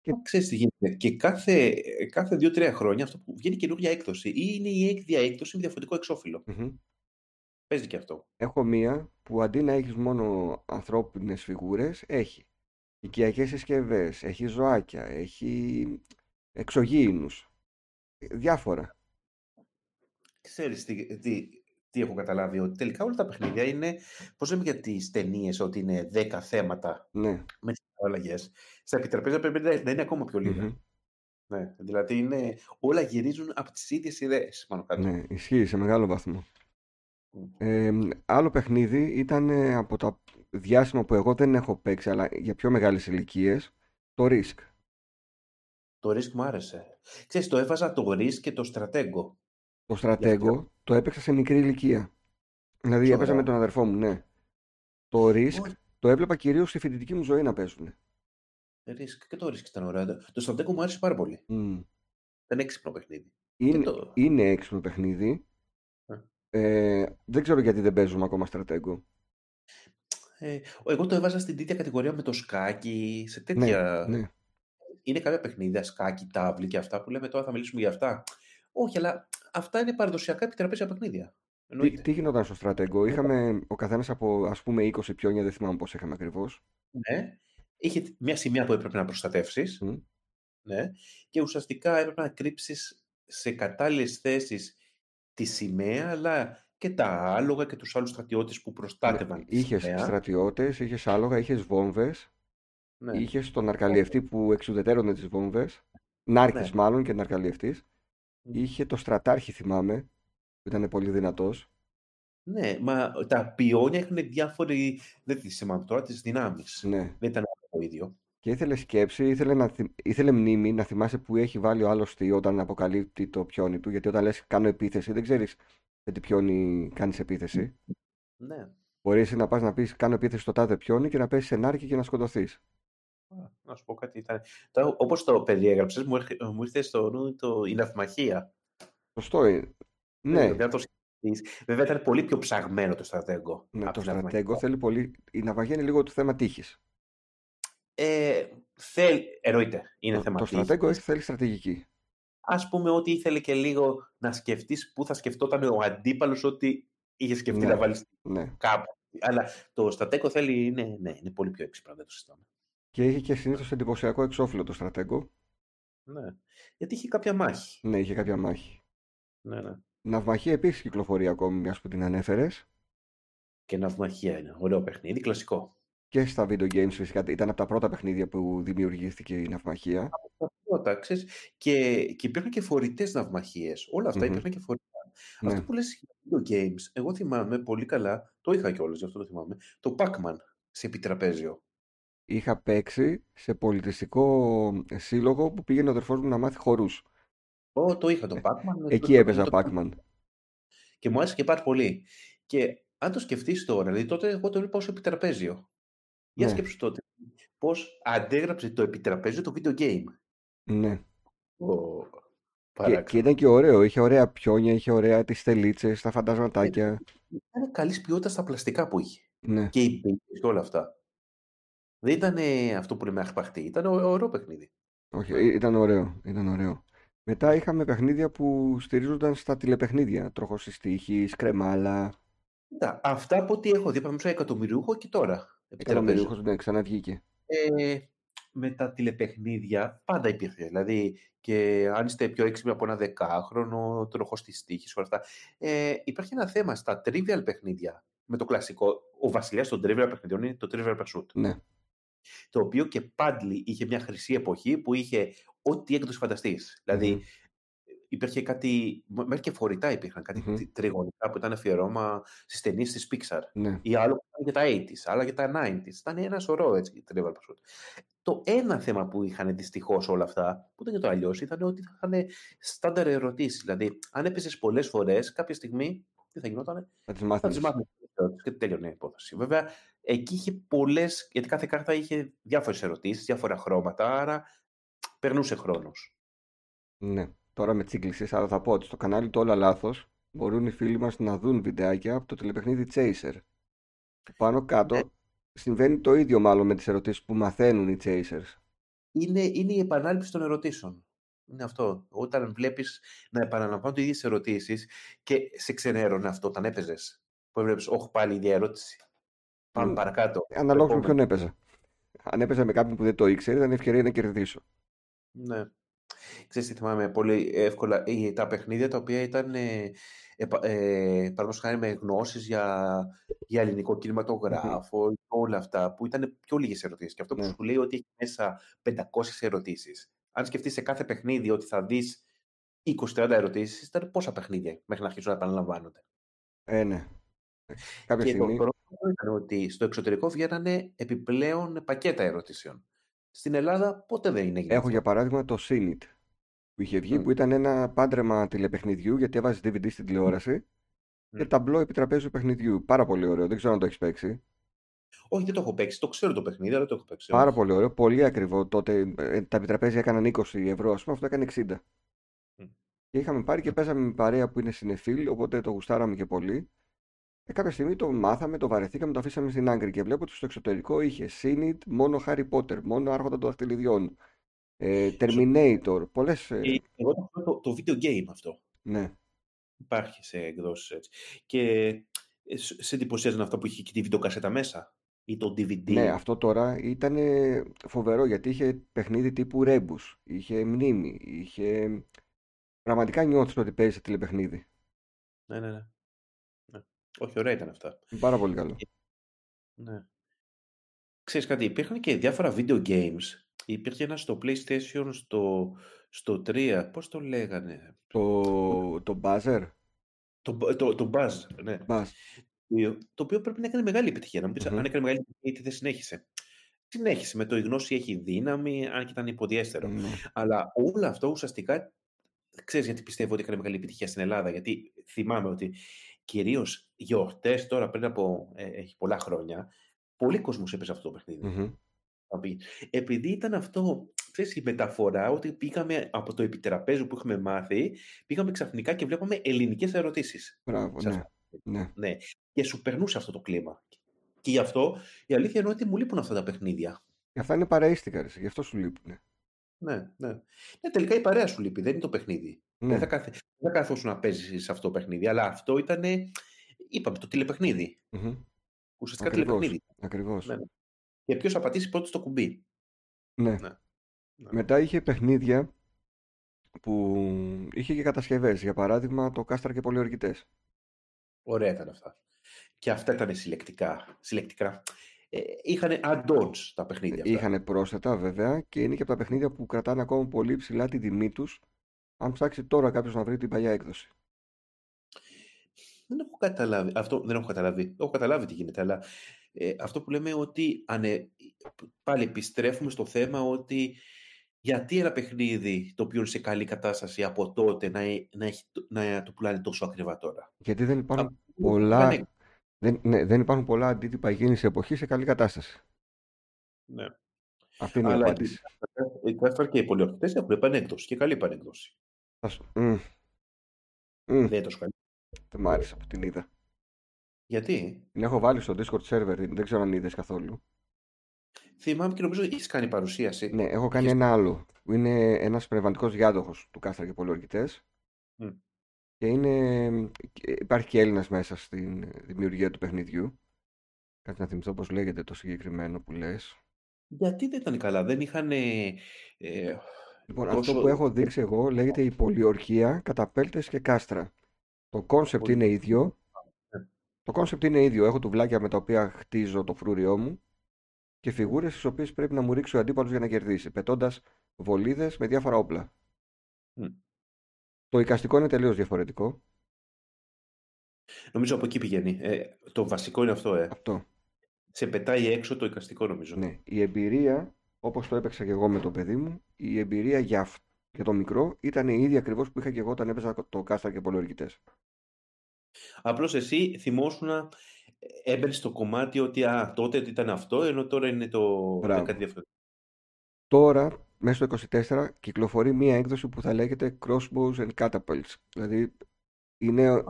Και... ξέρεις τι γίνεται. Και κάθε, κάθε δύο-τρία χρόνια αυτό που βγαίνει καινούργια έκδοση ή είναι η έκδια έκδοση με διαφορετικό εξώφυλλο. Mm-hmm. Παίζει και αυτό. Έχω μία που αντί να έχεις μόνο ανθρώπινες φιγούρες, έχει οικιακές συσκευές, έχει ζωάκια, έχει εξωγήινους. Διάφορα. Ξέρεις τι, τι, τι έχω καταλάβει, ότι τελικά όλα τα παιχνίδια είναι, πώς λέμε για τις ταινίες, ότι είναι δέκα θέματα. Ναι. Με αλλαγές. Στα επιτραπέζια πρέπει να είναι ακόμα πιο λίγα. Mm-hmm. Ναι, δηλαδή είναι, όλα γυρίζουν από τις ίδιες ιδέες. Ναι, ισχύει σε μεγάλο βαθμό. Mm-hmm. Ε, άλλο παιχνίδι ήταν από τα διάσημα που εγώ δεν έχω παίξει, αλλά για πιο μεγάλες ηλικίες, το Ρίσκ. Το Ρίσκ μου άρεσε. Ξέρεις, το έβαζα το Ρίσκ και το Στρατέγκο. Το Στρατέγκο το έπαιξα σε μικρή ηλικία. Δηλαδή Ωραία. έπαιζα με τον αδερφό μου, ναι. Το Ρίσκ. Risk... το έβλεπα κυρίως στη φοιτητική μου ζωή να παίζουν. Ρίσκ και το Ρίσκ ήταν ωραίο. Το Στρατέγκο μου άρεσε πάρα πολύ. Mm. Ήταν έξυπνο παιχνίδι. Είναι, το... είναι έξυπνο παιχνίδι. Yeah. Ε, δεν ξέρω γιατί δεν παίζουμε ακόμα Στρατέγκο. Ε, εγώ το έβαζα στην τέτοια κατηγορία με το σκάκι. Σε τέτοια... ναι, ναι. Είναι κάποια παιχνίδια, σκάκι, τάβλη και αυτά που λέμε τώρα θα μιλήσουμε για αυτά. Όχι, αλλά αυτά είναι παραδοσιακά επιτραπέζια παιχνίδια. Τι, τι γινόταν στο Στρατέγκο, είχαμε ο καθένας από ας πούμε είκοσι πιόνια, δεν θυμάμαι πώς είχαμε ακριβώς. Ναι, είχε μια σημεία που έπρεπε να προστατεύσεις mm. ναι. και ουσιαστικά έπρεπε να κρύψεις σε κατάλληλες θέσεις τη σημαία αλλά και τα άλογα και τους άλλους στρατιώτες που προστάτευαν ναι. τη είχες σημαία. Στρατιώτες, είχες άλογα, είχες βόμβες, ναι. είχες τον αρκαλιευτή που εξουδετέρωνε τις βόμβες, νάρκης ναι. μάλλον και ναρκαλιευτής, mm. είχε το στρατάρχη θυμάμαι. Ήταν πολύ δυνατός. Ναι, μα τα πιόνια έχουν διάφοροι. Δεν τη θυμάμαι τώρα, τις δυνάμεις. Ναι. Δεν ήταν το ίδιο. Και ήθελε σκέψη, ήθελε, να θυ... ήθελε μνήμη να θυμάσαι που έχει βάλει ο άλλος τι όταν αποκαλύπτει το πιόνι του. Γιατί όταν λες κάνω επίθεση, δεν ξέρεις με τι πιόνι κάνεις επίθεση. Ναι. Μπορείς να πας να πεις κάνω επίθεση στο τάδε πιόνι και να πέσεις σε νάρκη και να σκοτωθείς. Α, σου πω κάτι. Ήταν... Όπως το περιέγραψες, μου, έρχε... μου ήρθε στο νου το... η ναυμαχία. Σωστό είναι. Ναι. Ναι. Βέβαια ήταν πολύ πιο ψαγμένο το στρατέγκο. Ναι, το στρατέγκο θέλει πολύ. Η ναυμαχία είναι λίγο το θέμα τύχης. Ε, θέλ... Εννοείται. Είναι το, θέμα το τύχης. Το στρατέγκο θέλει στρατηγική. Ας πούμε ότι ήθελε και λίγο να σκεφτείς πού θα σκεφτόταν ο αντίπαλος ότι είχε σκεφτεί ναι, να βάλεις ναι. κάπου. Αλλά το στρατέγκο θέλει, ναι, ναι, είναι πολύ πιο έξυπνα, δεν το συστάμε. Και είχε και συνήθως εντυπωσιακό εξώφυλλο το στρατέγκο. Ναι, γιατί είχε κάποια μάχη. Ναι, είχε κάποια μάχη. Ναι, ναι. Ναυμαχία επίσης κυκλοφορεί ακόμη, μιας που την ανέφερες. Και ναυμαχία είναι ωραίο παιχνίδι, κλασικό. Και στα video games φυσικά ήταν από τα πρώτα παιχνίδια που δημιουργήθηκε η ναυμαχία. Και, και υπήρχαν και φορητές ναυμαχίες. Όλα αυτά mm-hmm. υπήρχαν και φορητά. Ναι. Αυτό που λες video games, εγώ θυμάμαι πολύ καλά, το είχα κιόλας, γι' αυτό το θυμάμαι, το Pacman σε επιτραπέζιο. Είχα παίξει σε πολιτιστικό σύλλογο που πήγαινε ο αδερφός μου να μάθει χορούς. Ω, το είχα το Pacman. Ε, εκεί το έπαιζα το... Pacman. Και μου άρεσε και πάρα πολύ. Και αν το σκεφτείς τώρα, δηλαδή τότε εγώ το βλέπω ως επιτραπέζιο. Ναι. Για σκέψου τότε πώς αντέγραψε το επιτραπέζιο το video game. Ναι. Oh, και, και ήταν και ωραίο. Είχε ωραία πιόνια, είχε ωραία τις τελίτσες, τα φαντασματάκια. Ήταν καλής ποιότητας στα πλαστικά που είχε. Ναι. Και οι πύλες και όλα αυτά. Δεν ήταν αυτό που λέμε αχπαχτή. Ήταν ωραίο παιχνίδι. Όχι, ήταν ωραίο. Ήταν ωραίο. Μετά είχαμε παιχνίδια που στηρίζονταν στα τηλεπαιχνίδια. Τροχοσυστήχη, κρεμάλα. Κοίτα, αυτά από ό,τι έχω δει, είπαμε σαν εκατομμυριούχο και τώρα. Εκατομμυριούχος, ναι, ξαναβγήκε. Ε... Με τα τηλεπαιχνίδια πάντα υπήρχε. Δηλαδή, και αν είστε πιο έξυπνοι από ένα δεκάχρονο, τροχός της τύχης, όλα αυτά. Ε, υπάρχει ένα θέμα στα trivial παιχνίδια. Με το κλασικό. Ο βασιλιάς των trivial παιχνιδιών είναι το Trivial Pursuit. Ναι. Το οποίο και πάλι είχε μια χρυσή εποχή που είχε ό,τι έκδοση φανταστείς. Δηλαδή, mm-hmm. υπήρχε κάτι. Μέχρι και φορητά υπήρχαν κάτι mm-hmm. τριγωνικά που ήταν αφιερώμα στις ταινίες της Pixar. Ναι. Ή άλλο που ήταν για τα ογδόντα, άλλα για τα ενενήντα. Ήταν ένα σωρό έτσι, Trivial Pursuit. Το ένα θέμα που είχαν δυστυχώς όλα αυτά, που ήταν και το αλλιώς, ήταν ότι είχαν στάνταρ ερωτήσεις. Δηλαδή, αν έπαιζες πολλές φορές, κάποια στιγμή, τι θα γινόταν, θα τις μάθεις. Και τέλειωνε η υπόθεση. Βέβαια, εκεί είχε πολλές, γιατί κάθε κάρτα είχε διάφορες ερωτήσεις, διάφορα χρώματα, άρα περνούσε χρόνος. Ναι, τώρα με τσίγκλησες, άρα θα πω ότι στο κανάλι του Όλα Λάθος μπορούν οι φίλοι μας να δουν βιντεάκια από το τηλεπαιχνίδι Chaser. Πάνω κάτω. Ε... Συμβαίνει το ίδιο μάλλον με τις ερωτήσεις που μαθαίνουν οι Chasers. Είναι, είναι η επανάληψη των ερωτήσεων. Είναι αυτό. Όταν βλέπεις να επαναλαμβάνουν τις ίδιες ερωτήσεις και σε ξενέρωνε αυτό όταν έπαιζες. Που έβλεπες, όχι πάλι η ίδια ερώτηση. Πάμε παρακάτω. Αναλόγως με ποιον έπαιζα. Αν έπαιζα με κάποιον που δεν το ήξερε, ήταν ευκαιρία να κερδίσω. Ναι. Ξέρεις τι θυμάμαι πολύ εύκολα. Τα παιχνίδια τα οποία ήταν. Ε, ε, ε, Παραδείγματος χάρη με γνώσεις για, για ελληνικό κινηματογράφο, mm-hmm. όλα αυτά που ήταν πιο λίγες ερωτήσεις. Και αυτό που mm. σου λέει ότι έχει μέσα πεντακόσιες ερωτήσεις. Αν σκεφτείς σε κάθε παιχνίδι ότι θα δεις είκοσι με τριάντα ερωτήσεις, ήταν πόσα παιχνίδια μέχρι να αρχίσουν να επαναλαμβάνονται. Ε, ναι. Κάποια και στιγμή... το πρόβλημα ήταν ότι στο εξωτερικό βγαίνανε επιπλέον πακέτα ερωτήσεων. Στην Ελλάδα ποτέ δεν είναι. Έχω για παράδειγμα το Synit που είχε βγει, mm. που ήταν ένα πάντρεμα τηλεπαιχνιδιού γιατί έβαζε ντι βι ντι στην τηλεόραση mm. και ταμπλό επιτραπέζιου παιχνιδιού. Πάρα πολύ ωραίο, δεν ξέρω αν το έχεις παίξει. Όχι, δεν το έχω παίξει, το ξέρω το παιχνίδι, αλλά το έχω παίξει. Πάρα πολύ ωραίο, πολύ ακριβό. Τότε τα επιτραπέζια έκαναν είκοσι ευρώ, ας πούμε, αυτό έκανε εξήντα. Mm. Και είχαμε πάρει και παίζαμε με παρέα που είναι συνεφίλ, οπότε το γουστάραμε και πολύ. Και κάποια στιγμή το μάθαμε, το βαρεθήκαμε, το αφήσαμε στην άγκρη και βλέπω ότι στο εξωτερικό είχε Synit, μόνο Harry Potter, μόνο Άρχοντα των Δαχτυλιδιών, ε, Terminator, πολλές... Ε, εγώ το έχω το, το video game αυτό. Ναι. Υπάρχει σε εκδόσεις έτσι. Και σε εντυπωσίαζαν αυτά που είχε και τη βιντεοκασέτα μέσα ή το ντι βι ντι. Ναι, αυτό τώρα ήταν φοβερό γιατί είχε παιχνίδι τύπου Rebus, είχε μνήμη, είχε... Πραγματικά νιώθεις ότι παίζεις τηλεπαιχνίδι. Ναι, ναι, ναι. Όχι, ωραία ήταν αυτά. Πάρα πολύ καλό. Ναι. Ξέρεις κάτι, υπήρχαν και διάφορα video games. Υπήρχε ένα στο PlayStation στο, στο τρία. Πώς το λέγανε? Το, το Buzzer. Το, το, το Buzz, ναι. Buzz. Το, το οποίο πρέπει να έκανε μεγάλη επιτυχία. Να μου πεις, mm-hmm. αν έκανε μεγάλη επιτυχία, δεν συνέχισε. Συνέχισε με το «Η γνώση έχει δύναμη», αν και ήταν υποδιέστερο. Mm-hmm. Αλλά όλο αυτό ουσιαστικά, ξέρεις γιατί πιστεύω ότι έκανε μεγάλη επιτυχία στην Ελλάδα? Γιατί θυμάμαι ότι κυρίως γιορτές τώρα πριν από ε, πολλά χρόνια, πολλοί κόσμος έπαιζε αυτό το παιχνίδι. Mm-hmm. Επειδή ήταν αυτό, ξέρεις, η μεταφορά, ότι πήγαμε από το επιτραπέζιο που είχαμε μάθει, πήγαμε ξαφνικά και βλέπαμε ελληνικές ερωτήσεις. Μπράβο, ναι, ναι. ναι. Και σου περνούσε αυτό το κλίμα. Και γι' αυτό η αλήθεια είναι ότι μου λείπουν αυτά τα παιχνίδια. Αυτά είναι παραίστικα, γι' αυτό σου λείπουν. Ναι, ναι. ναι, τελικά η παρέα σου λείπει, δεν είναι το παιχνίδι. Ναι. Δεν θα, καθ... θα καθόσουν να παίζεις αυτό το παιχνίδι, αλλά αυτό ήταν, είπαμε, το τηλεπαιχνίδι. Mm-hmm. Ουσιαστικά ακριβώς, τηλεπαιχνίδι. Ακριβώς. Ναι. Και ποιος θα πατήσει πρώτος το κουμπί. Ναι. ναι. Μετά είχε παιχνίδια που είχε και κατασκευές. Για παράδειγμα, το Κάστρα και Πολιορκητές. Ωραία ήταν αυτά. Και αυτά ήταν συλλεκτικά. συλλεκτικά. Ε, είχανε add-ons τα παιχνίδια αυτά. Είχανε πρόσθετα βέβαια, και είναι και από τα παιχνίδια που κρατάνε ακόμα πολύ ψηλά την τιμή τους. Αν ψάξει τώρα κάποιος να βρει την παλιά έκδοση. Δεν έχω καταλάβει. Αυτό δεν έχω καταλάβει. Έχω καταλάβει τι γίνεται, αλλά ε, αυτό που λέμε ότι ανε, πάλι επιστρέφουμε στο θέμα ότι γιατί ένα παιχνίδι το οποίο είναι σε καλή κατάσταση από τότε να, να, έχει, να το πουλάνε τόσο ακριβά τώρα. Γιατί δεν υπάρχουν Α, πολλά... Ναι. Δεν, ναι, δεν υπάρχουν πολλά αντίτυπα γέννηση εποχή σε καλή κατάσταση. Ναι. Αυτή είναι η απάντηση. Οι Κάστρα και οι Πολιορκητές έχουν επανέκδοση και καλή επανέκδοση. Mm. Mm. Δεν το σκαλεί. Δεν μ' άρεσε που την είδα. Γιατί? Την έχω βάλει στο Discord server, δεν ξέρω αν είδες καθόλου. Θυμάμαι και νομίζω έχεις κάνει παρουσίαση. Ναι, έχω κάνει έχεις... ένα άλλο. Είναι ένας πνευματικός διάδοχος του Κάστρα και Πολιορκητές. Mm. Και είναι... υπάρχει και Έλληνας μέσα στην δημιουργία του παιχνιδιού. Κάτι να θυμηθώ πώς λέγεται το συγκεκριμένο που λες. Γιατί δεν ήταν καλά, δεν είχαν... Ε, ε, λοιπόν, τόσο... αυτό που έχω δείξει εγώ λέγεται η πολιορκία κατά πέλτες και κάστρα. Το κόνσεπτ είναι ίδιο. Το κόνσεπτ είναι ίδιο. Έχω τουβλάκια με τα οποία χτίζω το φρούριό μου και φιγούρες στις οποίες πρέπει να μου ρίξει ο αντίπαλος για να κερδίσει, πετώντας βολίδες με διάφορα όπλα. Mm. Το εικαστικό είναι τελείως διαφορετικό. Νομίζω από εκεί πηγαίνει. Ε, το βασικό είναι αυτό, ε. Αυτό. Σε πετάει έξω το εικαστικό, νομίζω. Ναι. Η εμπειρία, όπως το έπαιξα και εγώ με το παιδί μου, η εμπειρία για, για το μικρό ήταν η ίδια ακριβώς που είχα και εγώ όταν έπαιζα το Κάστρα και Πολιορκητές. Απλώς εσύ θυμόσου να έμπαινες στο κομμάτι ότι α, τότε ήταν αυτό, ενώ τώρα είναι το είναι κάτι διαφορετικό. Τώρα... μέσα στο είκοσι τέσσερα κυκλοφορεί μία έκδοση που θα λέγεται Crossbows and Catapults. Δηλαδή είναι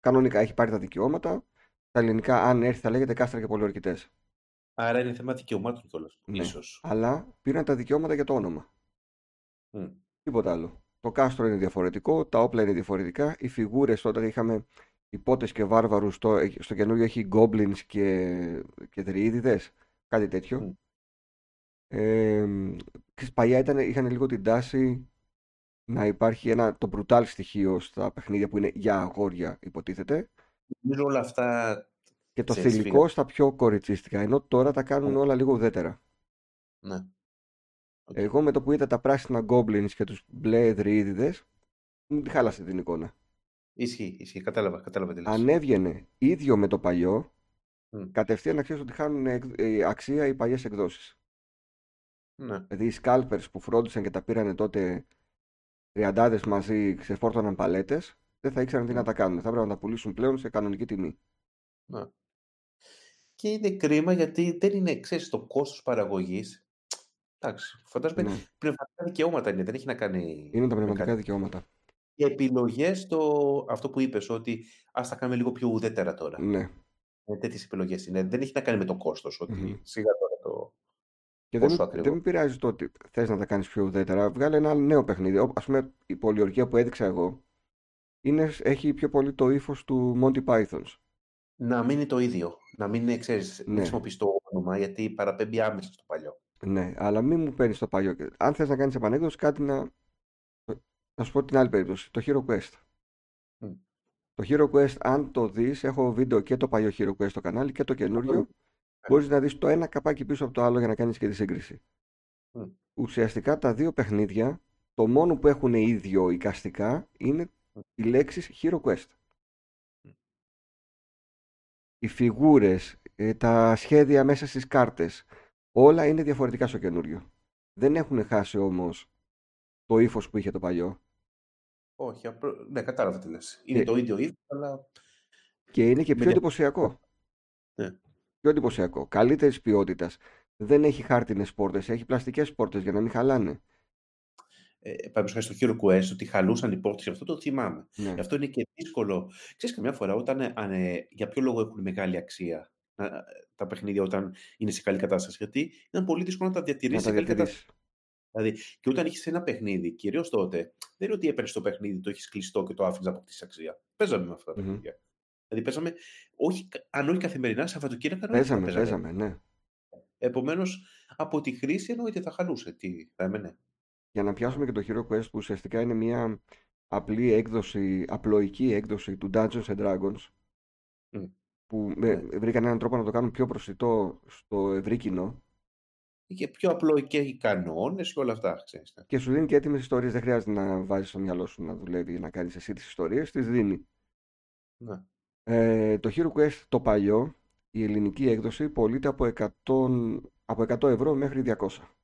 κανονικά, έχει πάρει τα δικαιώματα. Τα ελληνικά, αν έρθει, θα λέγεται Κάστρα και Πολιορκητές. Άρα είναι θέμα δικαιωμάτων κιόλας. Ναι. Ίσως. Αλλά πήραν τα δικαιώματα για το όνομα. Mm. Τίποτα άλλο. Το κάστρο είναι διαφορετικό, τα όπλα είναι διαφορετικά. Οι φιγούρες, όταν είχαμε υπότες και βάρβαρους, στο, στο καινούριο έχει goblins και, και τριίδιδες. Κάτι τέτοιο. Mm. Ε, παλιά ήταν, είχαν λίγο την τάση να υπάρχει ένα, το brutal στοιχείο στα παιχνίδια που είναι για αγόρια, υποτίθεται. Νομίζω όλα αυτά. Και το θηλυκό στα πιο κοριτσίστικα. Ενώ τώρα τα κάνουν όλα λίγο ουδέτερα. Ναι. Okay. Εγώ με το που είδα τα πράσινα goblins και τους μπλε εδρυίδιδες, μου τη χάλασε την εικόνα. Ισχύει, ισχύει. Κατάλαβα, κατάλαβα τι λες. Αν έβγαινε ίδιο με το παλιό, mm. κατευθείαν να ξέρεις ότι χάνουν αξία οι παλιές εκδόσεις. Ναι. Δηλαδή οι scalpers που φρόντισαν και τα πήρανε τότε τριαντάδες μαζί, ξεφόρτωναν παλέτες, δεν θα ήξεραν τι να τα κάνουν. Θα πρέπει να τα πουλήσουν πλέον σε κανονική τιμή. Ναι. Και είναι κρίμα γιατί δεν είναι, ξέρεις, το κόστος παραγωγής. Εντάξει, φαντάζομαι ναι. πνευματικά δικαιώματα είναι, δεν έχει να κάνει. Είναι τα πνευματικά δικαιώματα. Οι επιλογές, το... αυτό που είπες, ότι ας τα κάνουμε λίγο πιο ουδέτερα τώρα. Ναι. Ε, τέτοιες επιλογές είναι. Δεν έχει να κάνει με το κόστος, ότι mm-hmm. σίγα τώρα το. Και δεν, δεν με πειράζει το ότι θες να τα κάνεις πιο ουδέτερα. Βγάλε ένα νέο παιχνίδι. Ας πούμε, η πολιορκία που έδειξα εγώ είναι, έχει πιο πολύ το ύφος του Monty Pythons. Να μην είναι το ίδιο. Να μην ξέρεις, ναι. χρησιμοποιείς το όνομα, γιατί παραπέμπει άμεσα στο παλιό. Ναι, αλλά μην μου παίρνεις το παλιό. Αν θες να κάνεις επανέκδοση, κάτι να. Να σου πω την άλλη περίπτωση. Το Hero Quest. Mm. Το Hero Quest, αν το δεις, έχω βίντεο και το παλιό Hero Quest στο κανάλι και το καινούριο. Μπορείς να δεις το ένα καπάκι πίσω από το άλλο για να κάνεις και τη σύγκριση. Mm. Ουσιαστικά τα δύο παιχνίδια, το μόνο που έχουν ίδιο εικαστικά είναι οι λέξεις Hero Quest. Mm. Οι φιγούρες, τα σχέδια μέσα στις κάρτες, όλα είναι διαφορετικά στο καινούριο. Δεν έχουν χάσει όμως το ύφος που είχε το παλιό. Όχι, απρο... ναι, κατάλαβα τι λες. Είναι και... το ίδιο ύφος, αλλά... Και είναι και πιο εντυπωσιακό. Ναι. Πιο εντυπωσιακό, καλύτερης ποιότητας. δεν έχει χάρτινες πόρτες, έχει πλαστικές πόρτες για να μην χαλάνε. Ε, Παραδείγματος χάρη στο Hero Quest, ότι χαλούσαν οι πόρτες, αυτό το θυμάμαι. Ναι. Γι' αυτό είναι και δύσκολο. Ξέρεις, καμιά φορά, όταν, αν, ε, για ποιο λόγο έχουν μεγάλη αξία να, τα παιχνίδια όταν είναι σε καλή κατάσταση? Γιατί ήταν πολύ δύσκολο να τα διατηρήσεις σε καλή κατάσταση. Δηλαδή, και όταν έχεις ένα παιχνίδι, κυρίως τότε, δεν είναι ότι έπαιρνες το παιχνίδι, το έχεις κλειστό και το άφηνες να αποκτήσεις αξία. Παίζαμε με αυτά τα mm-hmm. παιχνίδια. Δηλαδή, παίζαμε, όχι, αν όχι καθημερινά, Σαββατοκύριακα. Παίζαμε, παίζαμε, παίζαμε, ναι. Επομένως, από τη χρήση εννοείται θα χαλούσε. Τι θα έμενε. Για να πιάσουμε και το Hero Quest, που ουσιαστικά είναι μια απλή έκδοση, απλοϊκή έκδοση του Dungeons and Dragons, mm. που mm. βρήκαν έναν τρόπο να το κάνουν πιο προσιτό στο ευρύ κοινό. Και πιο απλό και οι κανόνες και όλα αυτά. Ξέρεις. Και σου δίνει και έτοιμες ιστορίες. Δεν χρειάζεται να βάζεις στο μυαλό σου να δουλεύει, να κάνεις εσύ τις ιστορίες. Τις δίνει. Ναι. Ε, το Hero Quest το παλιό, η ελληνική έκδοση, πωλείται από εκατό, από εκατό ευρώ μέχρι διακόσια.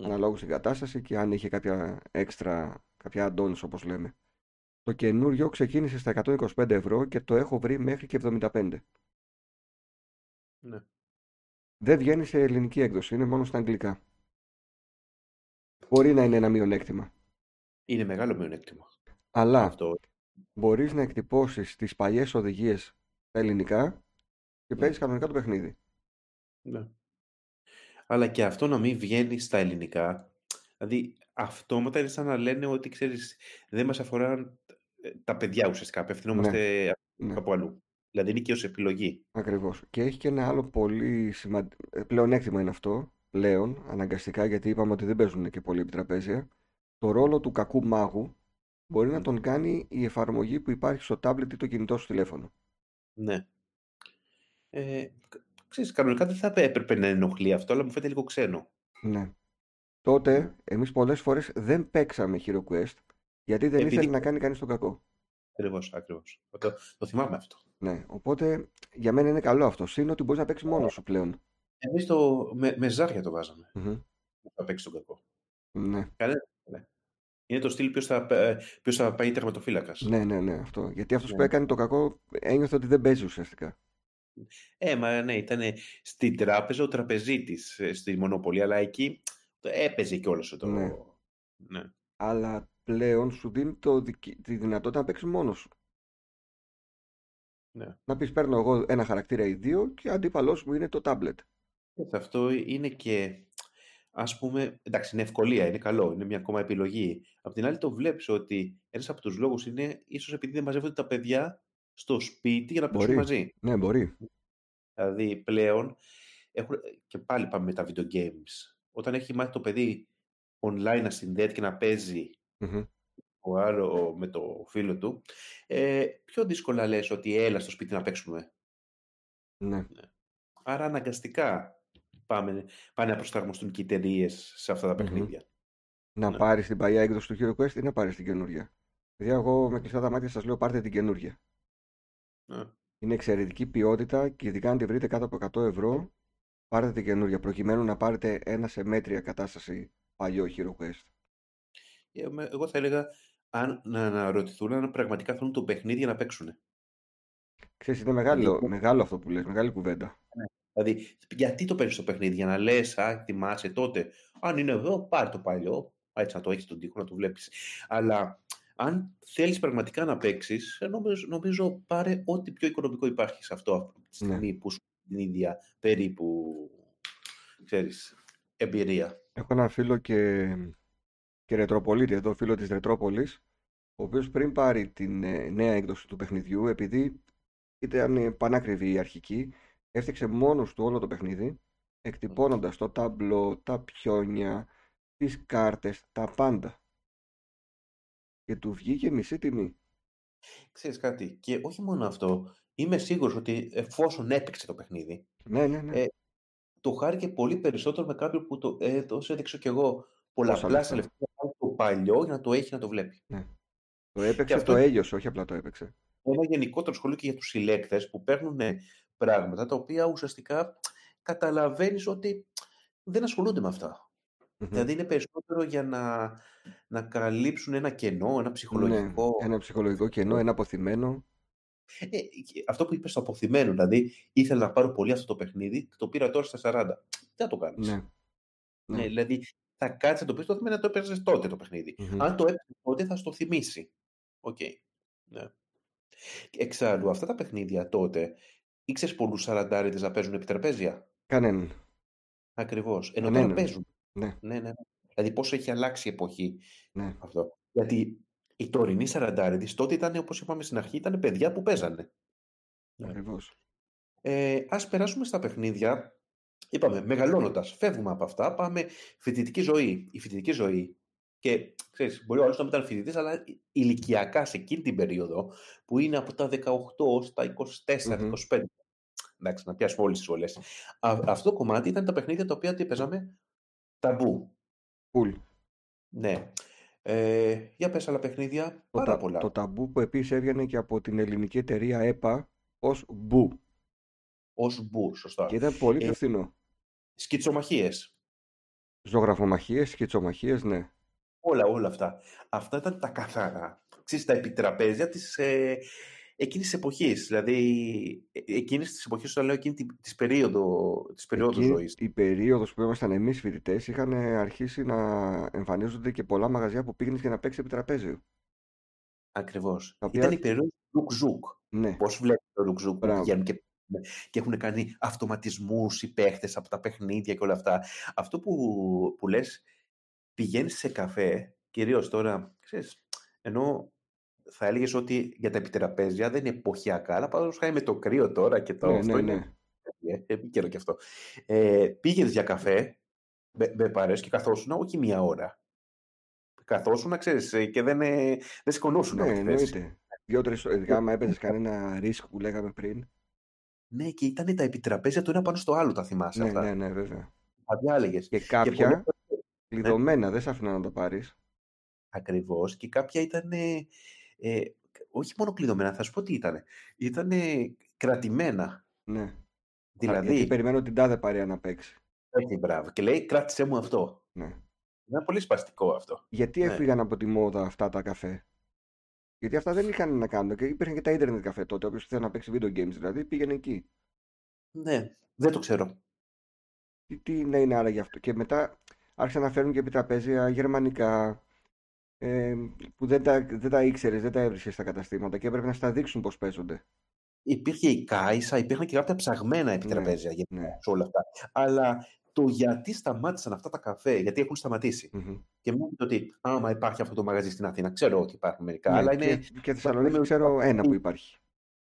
Ναι. Αναλόγως στην κατάσταση και αν είχε κάποια έξτρα, κάποια add-ons όπως λέμε. Το καινούριο ξεκίνησε στα εκατόν είκοσι πέντε ευρώ και το έχω βρει μέχρι και εβδομήντα πέντε. Ναι. Δεν βγαίνει σε ελληνική έκδοση, είναι μόνο στα αγγλικά. Μπορεί να είναι ένα μειονέκτημα. Είναι μεγάλο μειονέκτημα. Αλλά αυτό... μπορείς να εκτυπώσεις τις παλιές οδηγίες στα ελληνικά και ναι. παίζεις κανονικά το παιχνίδι. Ναι. Αλλά και αυτό να μην βγαίνει στα ελληνικά, δηλαδή αυτόματα είναι σαν να λένε ότι ξέρεις, δεν μας αφορά τα παιδιά ουσιαστικά, απευθυνόμαστε ναι. κάπου ναι. αλλού. Δηλαδή είναι και ως επιλογή. Ακριβώς. Και έχει και ένα άλλο πολύ σημαντικό πλεονέκτημα είναι αυτό, πλέον, αναγκαστικά, γιατί είπαμε ότι δεν παίζουν και πολλοί επιτραπέζια. Το ρόλο του κακού μάγου μπορεί mm. να τον κάνει η εφαρμογή που υπάρχει στο τάμπλετ ή το κινητό σου τηλέφωνο. Ναι. Ε, ξέρεις, κανονικά δεν θα έπρεπε να ενοχλεί αυτό, αλλά μου φαίνεται λίγο ξένο. Ναι. Τότε, εμείς πολλές φορές δεν παίξαμε Hero Quest, γιατί δεν Επειδή... ήθελε να κάνει κανείς τον κακό. Ακριβώς, ακριβώς. Το, το θυμάμαι αυτό. Ναι, οπότε για μένα είναι καλό αυτό. Είναι ότι μπορείς να παίξεις μόνος σου πλέον. Εμείς το με, με ζάρια το βάζαμε. Mm-hmm. Θα παίξεις τον κακό. Ναι. Κανένα, ναι. Είναι το στυλ ποιος θα, ποιος θα πάει τερματοφύλακας. Ναι, ναι, ναι. Αυτό. Γιατί αυτός ναι. που έκανε το κακό ένιωθε ότι δεν παίζει ουσιαστικά. Ε, μα ναι, ήταν στην τράπεζα ο τραπεζίτης στη Μονόπολη, αλλά εκεί το έπαιζε κιόλας το. Ναι. ναι. Αλλά πλέον σου δίνει το, τη δυνατότητα να παίξεις μόνος σου. Ναι. Να πεις παίρνω εγώ ένα χαρακτήρα ή δύο και αντίπαλός μου είναι το τάμπλετ. Αυτό είναι και ας πούμε, εντάξει είναι ευκολία, είναι καλό, είναι μια ακόμα επιλογή. Απ' την άλλη το βλέπεις ότι ένας από τους λόγους είναι ίσως επειδή δεν μαζεύονται τα παιδιά στο σπίτι για να παίξουν μαζί. Ναι, μπορεί. Δηλαδή πλέον, έχουν... και πάλι πάμε με τα video games, όταν έχει μάθει το παιδί online να συνδέεται και να παίζει mm-hmm. ο άλλο με το φίλο του, ε, πιο δύσκολα λες ότι έλα στο σπίτι να παίξουμε. Ναι. Άρα αναγκαστικά πάμε, πάνε να προσταρμοστούν και οι εταιρείες σε αυτά τα παιχνίδια. Mm-hmm. Να ναι. πάρεις την παλιά έκδοση του Hero Quest ή να πάρεις την καινούργια. Παιδιά, εγώ με κλειστά τα μάτια σας λέω πάρτε την καινούργια. Ναι. Είναι εξαιρετική ποιότητα και ειδικά αν τη βρείτε κάτω από εκατό ευρώ, πάρτε την καινούργια, προκειμένου να πάρετε ένα σε μέτρια κατάσταση παλιό Hero Quest. Εγώ θα έλεγα αν, να αναρωτηθούν αν πραγματικά θέλουν το παιχνίδι για να παίξουν. Ξέρεις, είναι μεγάλο, μεγάλο αυτό που λες, μεγάλη κουβέντα. Ναι. Δηλαδή, γιατί το παίρνεις το παιχνίδι, για να λες, α, θυμάσαι τότε. Αν είναι εδώ, πάρ' το παλιό. Έτσι, να το έχεις τον τοίχο, να το βλέπεις. Αλλά αν θέλεις πραγματικά να παίξεις, νομίζω, νομίζω πάρε ό,τι πιο οικονομικό υπάρχει σε αυτό αυτή τη στιγμή ναι. που σου την ίδια περίπου ξέρεις, εμπειρία. Έχω ένα φίλο και. Και Ρετροπολίτη, εδώ φίλο της Ρετρόπολης, ο οποίος πριν πάρει την ε, νέα έκδοση του παιχνιδιού, επειδή ήταν ε, πανάκριβη η αρχική, έφτιαξε μόνος του όλο το παιχνίδι, εκτυπώνοντας το ταμπλό, τα πιόνια, τις κάρτες, τα πάντα. Και του βγήκε μισή τιμή. Ξέρεις κάτι, και όχι μόνο αυτό, είμαι σίγουρος ότι εφόσον έπαιξε το παιχνίδι, ναι, ναι, ναι. Ε, το χάρηκε πολύ περισσότερο με κάποιον που το έδωσε, έδειξε κι εγώ. Πολλαπλά σε λεφτά το παλιό για να το έχει να το βλέπει. Ναι. Το έπαιξε, αυτό... το έλειωσε, όχι απλά το έπαιξε. Ένα γενικότερο σχολείο και για τους συλλέκτες που παίρνουν πράγματα τα οποία ουσιαστικά καταλαβαίνεις ότι δεν ασχολούνται με αυτά. Mm-hmm. Δηλαδή είναι περισσότερο για να, να καλύψουν ένα κενό, ένα ψυχολογικό. Ναι, ένα ψυχολογικό κενό, ένα αποθυμένο. Ε, αυτό που είπες στο αποθυμένο, δηλαδή ήθελα να πάρω πολύ αυτό το παιχνίδι, το πήρα τώρα στα σαράντα. Τι θα το κάνεις. Ναι. Ναι. Ναι, δηλαδή θα κάτσεις να το πεις, το θυμίζει να το έπαιζες τότε το παιχνίδι. Mm-hmm. Αν το έπαιζες τότε θα στο θυμίσει. Οκ. Okay. Ναι. Εξάλλου, αυτά τα παιχνίδια τότε, ήξερες πολλούς σαραντάριδες να παίζουν επιτραπέζια. Κανέναν. Ακριβώς. Ενώ τώρα παίζουν. Ναι. Ναι, ναι. Δηλαδή πόσο έχει αλλάξει η εποχή. Ναι. Αυτό. Γιατί οι τωρινοί σαραντάριδες τότε ήταν, όπως είπαμε στην αρχή, ήταν παιδιά που παίζανε. Ακριβώς. Ε, ας περάσουμε στα παιχνίδια. Είπαμε, μεγαλώνοντας, φεύγουμε από αυτά, πάμε φοιτητική ζωή. Η φοιτητική ζωή. Και ξέρεις, μπορεί ο άλλος να μην ήταν φοιτητής, αλλά ηλικιακά σε εκείνη την περίοδο που είναι από τα δεκαοκτώ ως τα είκοσι τέσσερα είκοσι πέντε. Mm-hmm. Εντάξει, να πιάσουμε όλες τις όλες. Α, αυτό το κομμάτι ήταν τα παιχνίδια τα οποία τι παίζαμε, ταμπού. Πουλ. Cool. Ναι. Ε, για πες άλλα παιχνίδια, το πάρα τα, πολλά. Το ταμπού που επίσης έβγαινε και από την ελληνική εταιρεία ΕΠΑ ως Μπου. Ως Μπου, σωστά. Και ήταν πολύ πιο φθηνό. Ε, σκιτσομαχίες. Ζωγραφομαχίες, σκιτσομαχίες, ναι. Όλα, όλα αυτά. Αυτά ήταν τα καθαρά. Ξέρεις, τα επιτραπέζια της ε, εκείνης εποχής. Δηλαδή, εκείνης της εποχής, όταν λέω εκείνη της περίοδου ζωής. Η περίοδος που ήμασταν εμείς φοιτητές, είχαν αρχίσει να εμφανίζονται και πολλά μαγαζιά που πήγαινες για να παίξεις επιτραπέζιο. Ακριβώς. Οποία... Ήταν η περίοδος του Ρουκζούκ. Ναι. Πώς βλέπετε το Ρουκζούκ που πηγαίνουν και και έχουν κάνει αυτοματισμούς οι παίχτες από τα παιχνίδια και όλα αυτά. Αυτό που, που λες, πηγαίνεις σε καφέ, κυρίως τώρα, ξέρεις, ενώ θα έλεγες ότι για τα επιτραπέζια δεν είναι εποχιακά, αλλά παραδείγματος χάρη με το κρύο τώρα και το... Ναι, αυτό ναι, ναι. Είναι επίκαιρο και αυτό. Ε, πήγαινες για καφέ, με, με παρέες και καθόσουν, όχι μία ώρα. Καθόσουν, ξέρεις, και δεν, δεν σηκωνόσουν. Ναι, εννοείται. Δυο-τρεις, ειδικά άμα έπαιζες κανένα ρίσκ που λέγαμε πριν. Ναι, και ήταν τα επιτραπέζια το ένα πάνω στο άλλο, τα θυμάσαι. Ναι, αυτά. Ναι, ναι, βέβαια. Αδιάλεγες. Και κάποια και κλειδωμένα, ναι. Δεν σ' άφηναν να τα πάρεις. Ακριβώς. Και κάποια ήταν. Ε, ε, όχι μόνο κλειδωμένα, θα σου πω τι ήταν. Ήταν κρατημένα. Ναι. Δηλαδή. Γιατί περιμένω την τάδε παρέα να παίξει. Όχι, μπράβο. Και λέει, κράτησε μου αυτό. Ναι. Ήταν πολύ σπαστικό αυτό. Γιατί ναι. Έφυγαν από τη μόδα αυτά τα καφέ. Γιατί αυτά δεν είχαν να κάνουν. Και υπήρχαν και τα ίντερνετ καφέ τότε. Όποιος θέλει να παίξει video games, δηλαδή πήγαινε εκεί. Ναι, δεν το ξέρω. Τι, τι να είναι άρα γι' αυτό. Και μετά άρχισαν να φέρουν και επιτραπέζια γερμανικά ε, που δεν τα, δεν τα ήξερες, δεν τα έβρισκες στα καταστήματα και έπρεπε να στα δείξουν πώς παίζονται. Υπήρχε η Κάισα, υπήρχαν και κάποια ψαγμένα επιτραπέζια ναι, ναι. Σε όλα αυτά. Αλλά το γιατί σταμάτησαν αυτά τα καφέ, γιατί έχουν σταματήσει. Mm-hmm. Και μου είπε ότι άμα υπάρχει αυτό το μαγαζί στην Αθήνα, ξέρω ότι υπάρχουν μερικά. Ναι, αλλά είναι... Και, και Θεσσαλονίκη ξέρω ένα που υπάρχει.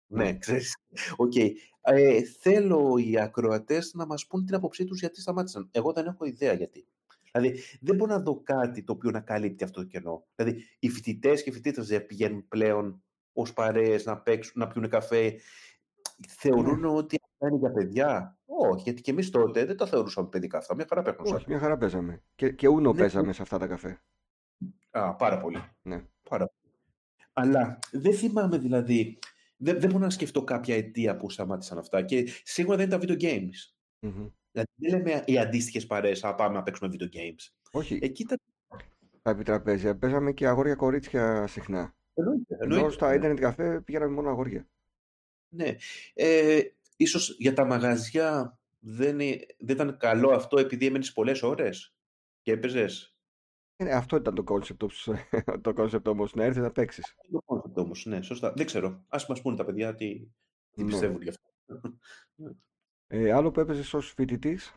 Ναι, ξέρεις. Οκ. Okay. Ε, θέλω οι ακροατές να μας πούν την άποψή τους γιατί σταμάτησαν. Εγώ δεν έχω ιδέα γιατί. Δηλαδή, δεν μπορώ να δω κάτι το οποίο να καλύπτει αυτό το κενό. Δηλαδή, οι φοιτητές και οι φοιτήτες δεν πηγαίνουν πλέον ως παρέες να παίξουν, να πιούν καφέ. Θεωρούν mm. ότι αυτά είναι για παιδιά. Όχι, γιατί και εμείς τότε δεν τα θεωρούσαμε παιδικά αυτά. Μια χαρά παίχνουμε. Όχι, μια χαρά παίζαμε. Και, και ούνο ναι, παίζαμε σε αυτά τα καφέ. Α, πάρα πολύ. Ναι. Πάρα πολύ. Αλλά δεν θυμάμαι δηλαδή. Δεν, δεν μπορώ να σκεφτώ κάποια αιτία που σταμάτησαν αυτά. Και σίγουρα δεν ήταν video games. Mm-hmm. Δηλαδή δεν λέμε οι αντίστοιχες παρέες να πάμε να παίξουμε video games. Όχι. Εκεί ήταν... Τα επιτραπέζια παίζαμε και αγόρια-κορίτσια συχνά. Εννοείται. Ενώ στα ίντερνετ καφέ πήγαμε μόνο αγόρια. Ναι. Ε, ίσως για τα μαγαζιά δεν, δεν ήταν καλό αυτό επειδή έμενες πολλές ώρες και έπαιζες. Ε, αυτό ήταν το κόνσεπτ το κόνσεπτ όμως, να έρθεις να παίξεις. Το κόνσεπτ όμως, ναι, σωστά. Δεν ξέρω. Ας μας πούνε τα παιδιά τι, τι ναι. Πιστεύουν γι' αυτό. Ε, άλλο που έπαιζες ως φοιτητής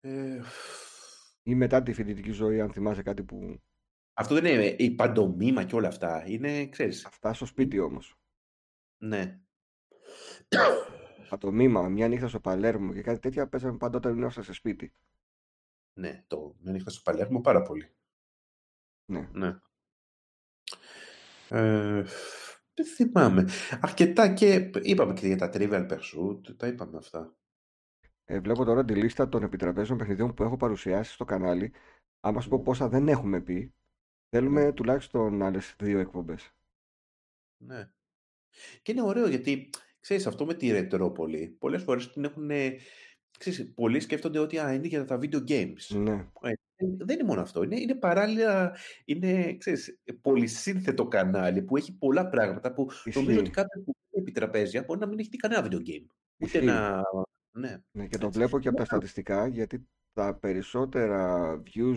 ε... ή μετά τη φοιτητική ζωή, αν θυμάσαι κάτι που... Αυτό δεν είναι η παντομήμα και όλα αυτά. Είναι, ξέρεις... Αυτά στο σπίτι όμως. Ναι. Το μήμα, μια νύχτα στο Παλέρμο και κάτι τέτοια παίζαμε πάντα όταν ήμουν σε σπίτι. Ναι, το μια νύχτα στο Παλέρμο πάρα πολύ. Ναι. Ναι. Ε, δεν θυμάμαι. Αρκετά και είπαμε και για τα Trivial Pursuit, τα είπαμε αυτά. Ε, βλέπω τώρα τη λίστα των επιτραπέζων παιχνιδιών που έχω παρουσιάσει στο κανάλι. Άμα σου πω πόσα δεν έχουμε πει, θέλουμε τουλάχιστον άλλες δύο εκπομπές. Ναι. Και είναι ωραίο γιατί, ξέρεις, αυτό με τη Ρετρόπολη, πολλές φορές την έχουν, ξέρεις, πολλοί σκέφτονται ότι α, είναι για τα video games. Ναι. Δεν είναι μόνο αυτό. Είναι, είναι παράλληλα, είναι ξέρεις, πολυσύνθετο κανάλι που έχει πολλά πράγματα που Υφή. νομίζω ότι κάποιο που είναι επιτραπέζια μπορεί να μην έχει δει κανένα video game. Ούτε να... ναι. Ναι, και το βλέπω και από τα στατιστικά, γιατί τα περισσότερα views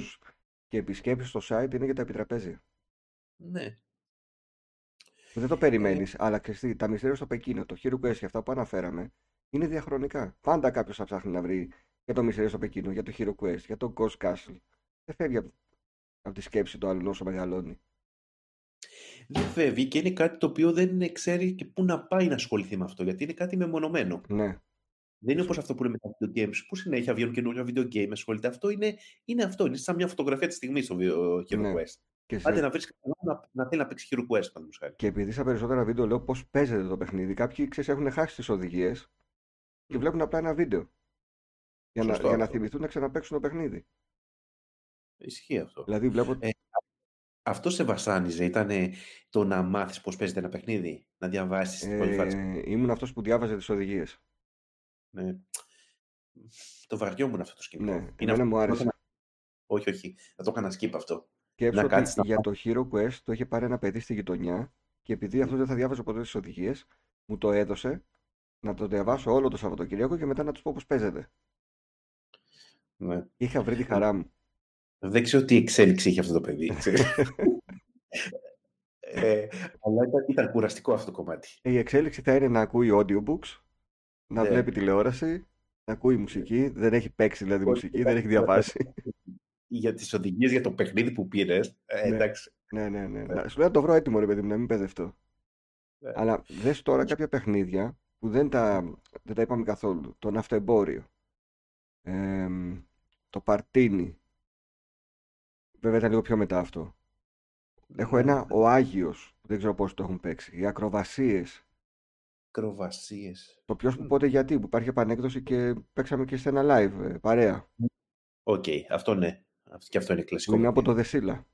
και επισκέψεις στο site είναι για τα επιτραπέζια. Ναι. Δεν το περιμένεις, ε... αλλά ξέρεις, τα Μυστήρια στο Πεκίνο, το Hero Quest και αυτά που αναφέραμε είναι διαχρονικά. Πάντα κάποιος θα ψάχνει να βρει για το Μυστήριο στο Πεκίνο, για το Hero Quest, για το Ghost Castle. Δεν φεύγει από τη σκέψη του άλλου όσο μεγαλώνει. Δεν φεύγει και είναι κάτι το οποίο δεν ξέρει και πού να πάει να ασχοληθεί με αυτό, γιατί είναι κάτι μεμονωμένο. Ναι. Δεν είναι όπως αυτό που λέμε με τα video games, που συνέχεια βγαίνουν καινούργια video games, ασχολείται. Αυτό είναι, είναι αυτό. Είναι σαν μια φωτογραφία τη στιγμή στο Hero ναι. Quest. Και Άντε σε... να βρει κανέναν να, να θέλει να παίξει Hero Quest, παραδείγματος χάρη. Και επειδή στα περισσότερα βίντεο λέω πώς παίζεται το παιχνίδι, κάποιοι ξέρεις, έχουν χάσει τις οδηγίες και βλέπουν απλά ένα βίντεο. Για να, για να θυμηθούν να ξαναπαίξουν το παιχνίδι. Ισχύει αυτό. Δηλαδή βλέπω... ε, αυτό σε βασάνιζε, ήταν το να μάθεις πώς παίζεται ένα παιχνίδι, να διαβάσεις ε, την πολυφάση. Ήμουν αυτός που διάβαζε τις οδηγίες. Ναι. Το βαριόμουν αυτό το σκηνικό. Ναι, εμένα μου άρεσε. Να... Όχι, όχι, θα το έκανα skip αυτό. Και έψω ότι να... για το Hero Quest το είχε πάρει ένα παιδί στη γειτονιά και επειδή αυτός δεν θα διάβαζε ποτέ τις οδηγίες, μου το έδωσε να το διαβάσω όλο το Σαββατοκυριακό και μετά να τους πω πώς παίζεται. Ναι. Είχα βρει τη χαρά μου. Δεν ξέρω τι εξέλιξη είχε αυτό το παιδί. ε, αλλά ήταν, ήταν κουραστικό αυτό το κομμάτι. Η εξέλιξη θα είναι να ακούει audiobooks, να ναι. βλέπει τηλεόραση, να ακούει μουσική. Δεν έχει παίξει δηλαδή μουσική, δεν έχει διαβάσει. Για τις οδηγίες για το παιχνίδι που πήρες. Ε, εντάξει. Ναι, ναι, ναι. ναι. Σου λέω να το βρω έτοιμο, ρε παιδί μου, να μην παιδευτώ. Ναι. Αλλά δες τώρα κάποια παιχνίδια που δεν τα, δεν τα είπαμε καθόλου. Το ναυτεμπόριο. Ε, το παρτίνι. Βέβαια ήταν λίγο πιο μετά αυτό. Έχω ένα ο Άγιος, δεν ξέρω πώς το έχουν παίξει. Οι ακροβασίες. Ακροβασίες. Το ποιος που πότε γιατί, που υπάρχει επανέκδοση και παίξαμε και σε ένα live παρέα. Οκ, okay, αυτό ναι. Και αυτό είναι κλασικό. Είναι από το Δεσίλα.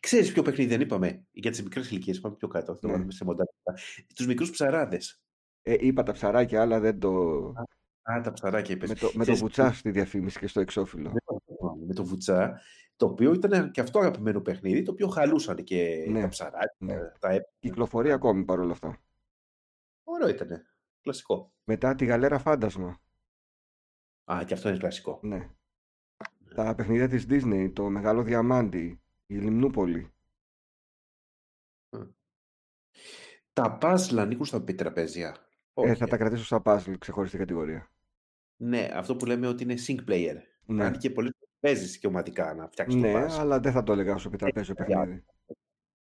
Ξέρεις ποιο παιχνίδι δεν είπαμε για τις μικρές ηλικίες, πάμε πιο κάτω. Ναι. Σε τους μικρούς ψαράδες. Ε, είπα τα ψαράκια, αλλά δεν το... Α, τα ψαράκια είπες. Με το, με το βουτσά στη διαφήμιση και στο εξώφυλλο. Με το βουτσά, το οποίο ήταν και αυτό αγαπημένο παιχνίδι, το οποίο χαλούσαν και ναι, τα ψαράκια. Ναι. Τα έπ... Κυκλοφορεί ακόμη παρόλα αυτά. Ωραίο ήταν. Κλασικό. Μετά τη γαλέρα φάντασμα. Α, και αυτό είναι κλασικό. Ναι. Ναι. Τα παιχνίδια της Disney, το Μεγάλο Διαμάντι, η Λιμνούπολη. Τα puzzle ανήκουν στα επιτραπέζια. Ε, θα τα κρατήσω στα puzzle, ξεχωριστή κατηγορία. Ναι, αυτό που λέμε ότι είναι sync player. Ναι. Αν και πολλές φορές παίζεις και ομαδικά να φτιάξεις ναι, το puzzle. Ναι, αλλά δεν θα το έλεγα ως επιτραπέζιο παιχνίδι.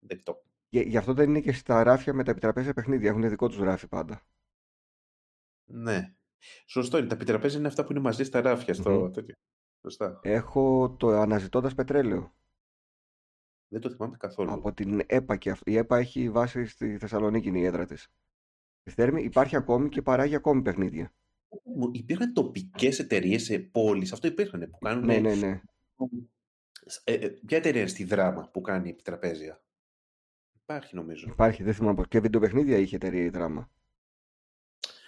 Δεν το. Γι' αυτό δεν είναι και στα ράφια με τα επιτραπέζια παιχνίδια. Έχουν δικό τους ράφι πάντα. Ναι. Σωστό είναι. Τα επιτραπέζια είναι αυτά που είναι μαζί στα ράφια. Στο... Mm-hmm. Σωστά. Έχω το Αναζητώντας Πετρέλαιο. Δεν το θυμάμαι καθόλου. Από την ΕΠΑ και αυτό. Η ΕΠΑ έχει βάση στη Θεσσαλονίκη, είναι η έδρα της. Θέρμη, υπάρχει ακόμη και παράγει ακόμη παιχνίδια. Υπήρχαν τοπικές εταιρείες σε πόλεις, αυτό υπήρχαν που κάνουν. Ναι, ναι, ναι. Ε, ποια εταιρεία είναι στη Δράμα που κάνει επιτραπέζια? Υπάρχει νομίζω. Υπάρχει, δεν θυμάμαι πως. Και βιντεοπαιχνίδια είχε εταιρεία η Δράμα.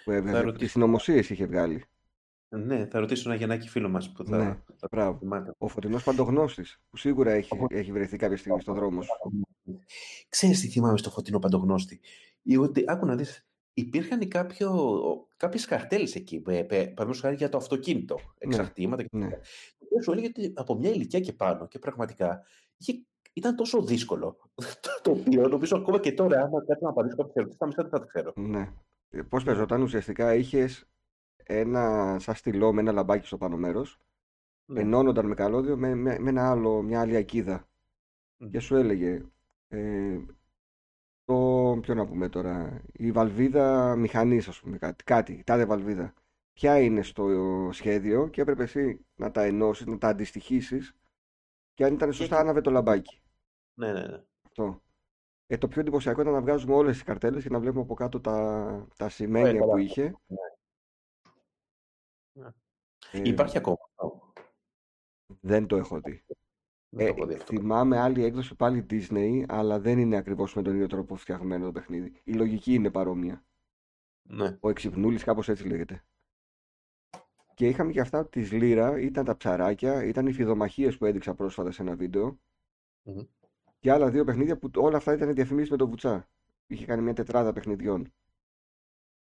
Που έβγαλε τις συνωμοσίες είχε βγάλει. Ναι, θα ρωτήσω ένα Γιαννάκη φίλο μας που θα. Ναι, θα... Ο Φωτεινός Παντογνώστης, που σίγουρα έχει, έχει βρεθεί κάποια στιγμή στον δρόμο σου. Ξέρεις τι θυμάμαι στο Φωτεινό Παντογνώστη? Ότι, άκου να δεις. Υπήρχαν κάποιες καρτέλες εκεί, παραδείγματος χάρη για το αυτοκίνητο, εξαρτήματα ναι, και ναι. Σου έλεγε ότι από μια ηλικία και πάνω και πραγματικά ήταν τόσο δύσκολο, το οποίο νομίζω ακόμα και τώρα, άμα κάτι να απαντήσω κάποιες ερωτήσεις, τα μισά δεν θα το ξέρω. Ναι. Πώς παίζονταν ουσιαστικά, είχες ένα σαν στυλό με ένα λαμπάκι στο πάνω μέρος, ναι, ενώνονταν με καλώδιο με, με, με ένα άλλο, μια άλλη ακίδα mm. και σου έλεγε... Ε, το, ποιο να πούμε τώρα, η βαλβίδα μηχανής, ας πούμε, κάτι, κάτι, τάδε βαλβίδα. Ποια είναι στο σχέδιο και έπρεπε εσύ να τα ενώσεις, να τα αντιστοιχίσεις και αν ήταν σωστά άναβε το λαμπάκι. Ναι, ναι, ναι. Αυτό. Ε, το πιο εντυπωσιακό ήταν να βγάζουμε όλες τις καρτέλες και να βλέπουμε από κάτω τα, τα σημαίνια που είχε. Ναι. Ε, Υπάρχει ακόμα. Δεν το έχω δει. Ε, θυμάμαι άλλη έκδοση πάλι Disney, αλλά δεν είναι ακριβώς με τον ίδιο τρόπο φτιαγμένο το παιχνίδι. Η λογική είναι παρόμοια. Ναι. Ο Εξυπνούλης, κάπως έτσι λέγεται. Και είχαμε και αυτά τη Λύρα, ήταν τα ψαράκια, ήταν οι φιδομαχίες που έδειξα πρόσφατα σε ένα βίντεο. Mm-hmm. Και άλλα δύο παιχνίδια που όλα αυτά ήταν διαφημίσεις με τον Βουτσά. Είχε κάνει μια τετράδα παιχνιδιών.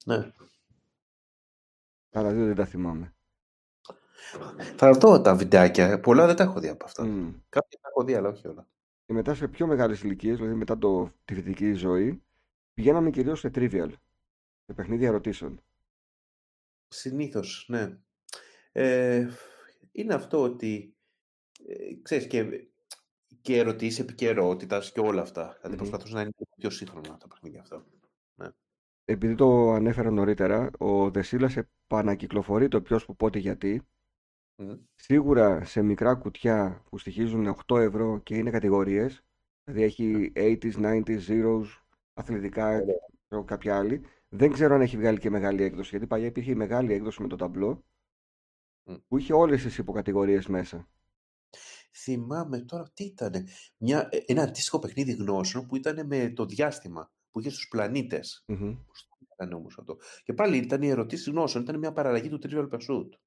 Ναι. Τα άλλα δύο δεν τα θυμάμαι. Θα δω τα βιντεάκια. Πολλά δεν τα έχω δει από αυτά. Mm. Κάποια τα έχω δει, αλλά όχι όλα. Και μετά σε πιο μεγάλες ηλικίες, δηλαδή μετά το, τη φοιτητική ζωή, πηγαίναμε κυρίως σε Trivial. Σε παιχνίδια ερωτήσεων. Συνήθως, ναι. Ε, είναι αυτό ότι, ε, ξέρεις, και, και ερωτήσεις επικαιρότητας και όλα αυτά. Δηλαδή, mm-hmm. προσπαθούσα να είναι πιο σύγχρονα τα παιχνίδια αυτά. Ναι. Επειδή το ανέφερα νωρίτερα, ο Δεσίλας επανακυκλοφορεί το ποιος που πότε γιατί. Mm-hmm. Σίγουρα σε μικρά κουτιά που στοιχίζουν οκτώ ευρώ και είναι κατηγορίες, δηλαδή έχει ογδόντα, ενενήντα, μηδέν, αθλητικά και mm-hmm. κάποια άλλη. Δεν ξέρω αν έχει βγάλει και μεγάλη έκδοση, γιατί παλιά υπήρχε η μεγάλη έκδοση με το ταμπλό mm. που είχε όλες τις υποκατηγορίες μέσα. Θυμάμαι τώρα τι ήταν. Μια, ένα αντίστοιχο παιχνίδι γνώσεων που ήταν με το διάστημα που είχε στους πλανήτες. Mm-hmm. Πώς το ήταν όμως αυτό. Και πάλι ήταν οι ερωτήσεις γνώσεων, ήταν μια παραλλαγή του Trivial Pursuit.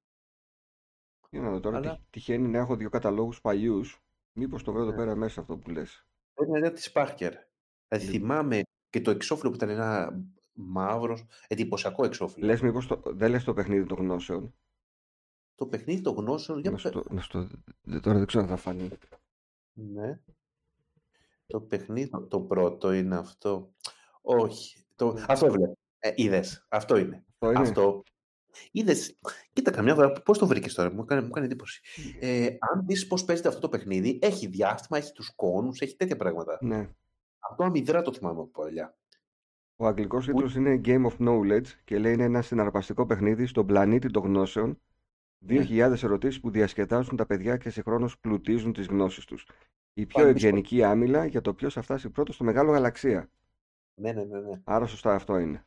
Για να δω τώρα, αλλά... τυχαίνει να έχω δύο καταλόγους παλιούς. Μήπως το βρω εδώ yeah. πέρα μέσα αυτό που λες. Ήταν τη Σπάρκερ. Yeah. Θυμάμαι και το εξώφυλλο που ήταν ένα. Μαύρος, εντυπωσιακό εξώφυλλο. Λες μήπως το, δεν λες το παιχνίδι των γνώσεων. Το παιχνίδι των γνώσεων... Για... Να στο, να στο, τώρα δεν ξέρω αν θα φανεί. Ναι. Το παιχνίδι, το πρώτο είναι αυτό. Όχι. Το... Αυτό βλέπω. Ε, είδες. Αυτό είναι. Αυτό είναι. Αυτό. Είδες. Κοίτα καμιά φορά. Πώς το βρήκες τώρα. Μου έκανε, μου έκανε εντύπωση. Ε, αν δεις πώς παίζεται αυτό το παιχνίδι, έχει διάστημα, έχει τους κόνους, έχει τέτοια πράγματα. Ναι. Αυτό αμυδρά το θυμάμαι από παλιά. Ο αγγλικός τίτλος είναι Game of Knowledge και λέει είναι ένα συναρπαστικό παιχνίδι στον πλανήτη των γνώσεων. δύο χιλιάδες ερωτήσεις που διασκεδάζουν τα παιδιά και συγχρόνως πλουτίζουν τις γνώσεις τους. Η πιο ευγενική άμυλα για το ποιος θα φτάσει πρώτος στο μεγάλο γαλαξία. Ναι, ναι, ναι, ναι. Άρα σωστά αυτό είναι.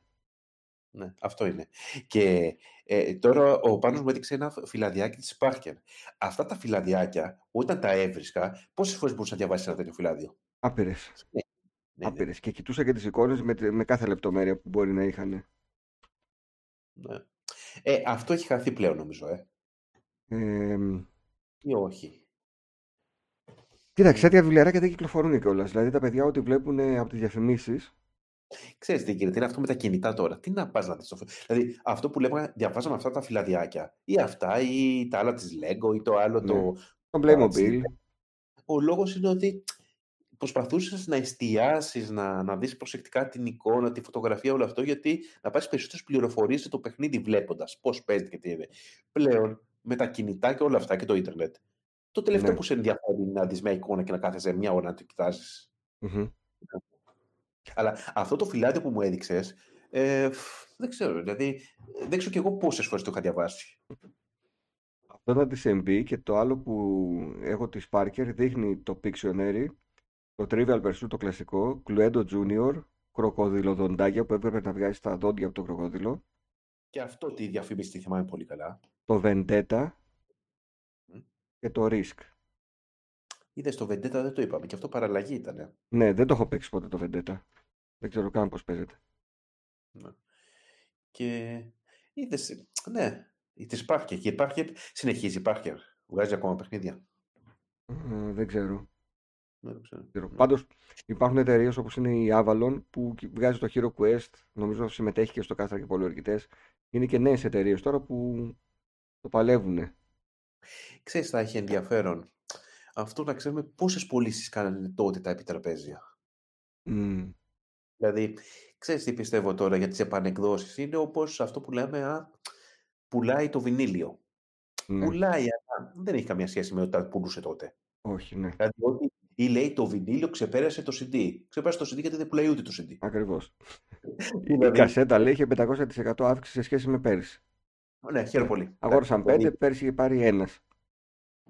Ναι, αυτό είναι. Και ε, τώρα ο Πάνος μου έδειξε ένα φυλαδιάκι της Πάρκερ. Αυτά τα φυλαδιάκια, όταν τα έβρισκα, πόσες φορές μπορούσα να διαβάσει ένα τέτοιο φυλάδιο. Άπειρες. Ναι. Ναι, ναι. Και κοιτούσα και τις εικόνες με, με κάθε λεπτομέρεια που μπορεί να είχαν. Ναι. Ε, αυτό έχει χαθεί πλέον νομίζω, ε. ε ή όχι. Κοίταξε, τέτοια βιβλιαράκια δεν κυκλοφορούν κιόλας. Δηλαδή τα παιδιά ό,τι βλέπουν από τις διαφημίσεις. Ξέρεις τι γίνεται, είναι αυτό με τα κινητά τώρα. Τι να πας να δεις το φω. Δηλαδή αυτό που λέγαμε, διαβάζαμε αυτά τα φυλαδιάκια. Ή αυτά, ή τα άλλα της Lego, ή το άλλο ναι. το... Το Playmobil. Ο λόγος είναι ότι... Προσπαθούσες να εστιάσεις, να, να δεις προσεκτικά την εικόνα, τη φωτογραφία, όλο αυτό, γιατί να πάρεις περισσότερες πληροφορίες σε το παιχνίδι βλέποντας πώς παίζεται και τι είναι. Πλέον, με τα κινητά και όλα αυτά και το ίντερνετ, το τελευταίο ναι. που σε ενδιαφέρει είναι να δεις μια εικόνα και να κάθεσαι μια ώρα να την κοιτάζεις. Mm-hmm. Αλλά αυτό το φυλάδιο που μου έδειξες, ε, δεν ξέρω, δηλαδή, δεν ξέρω κι εγώ πόσες φορές το είχα διαβάσει. Αυτό ήταν της εμ μπι και το άλλο που έχω της Parker δείχνει το Pictionary. Το Trivial Pursuit, το κλασικό, Cluedo Junior, Κροκοδιλοδοντάκια που έπρεπε να βγάζει τα δόντια από το κροκόδιλο. Και αυτό τη διαφήμιση τη θυμάμαι πολύ καλά. Το Βεντέτα mm. και το Ρίσκ. Είδες, το Βεντέτα δεν το είπαμε και αυτό παραλλαγή ήταν. Ναι, δεν το έχω παίξει ποτέ το Βεντέτα. Δεν ξέρω καν πώς παίζεται. Ναι. Και είδες, ναι, τη Πάρκερ. Και η Πάρκερ συνεχίζει, η Πάρκερ. Βγάζει ακόμα παιχνίδια. Mm, δεν ξέρω. Πάντως υπάρχουν εταιρείες όπως είναι η Avalon που βγάζει το Hero Quest, νομίζω συμμετέχει και στο Κάστρα και Πολιορκητές. Είναι και νέες εταιρείες τώρα που το παλεύουν. Ξέρεις, θα έχει ενδιαφέρον αυτό να ξέρουμε πόσες πωλήσεις κάνανε τότε τα επιτραπέζια. Mm. Δηλαδή, ξέρεις τι πιστεύω τώρα για τις επανεκδόσεις. Είναι όπως αυτό που λέμε, α, πουλάει το βινίλιο. Ναι. Πουλάει, αλλά δεν έχει καμία σχέση με ό,τι πουλούσε τότε. Όχι, ναι. Δηλαδή, ή λέει το βινίλιο ξεπέρασε το σι ντι. Ξεπέρασε το σι ντι γιατί δεν πουλάει ούτε το σι ντι. Ακριβώς. Η κασέτα λέει είχε πεντακόσια τοις εκατό αύξηση σε σχέση με πέρυσι. Ναι, χαίρομαι πολύ. Αγόρασαν πέντε, πέρυσι είχε πάρει ένας.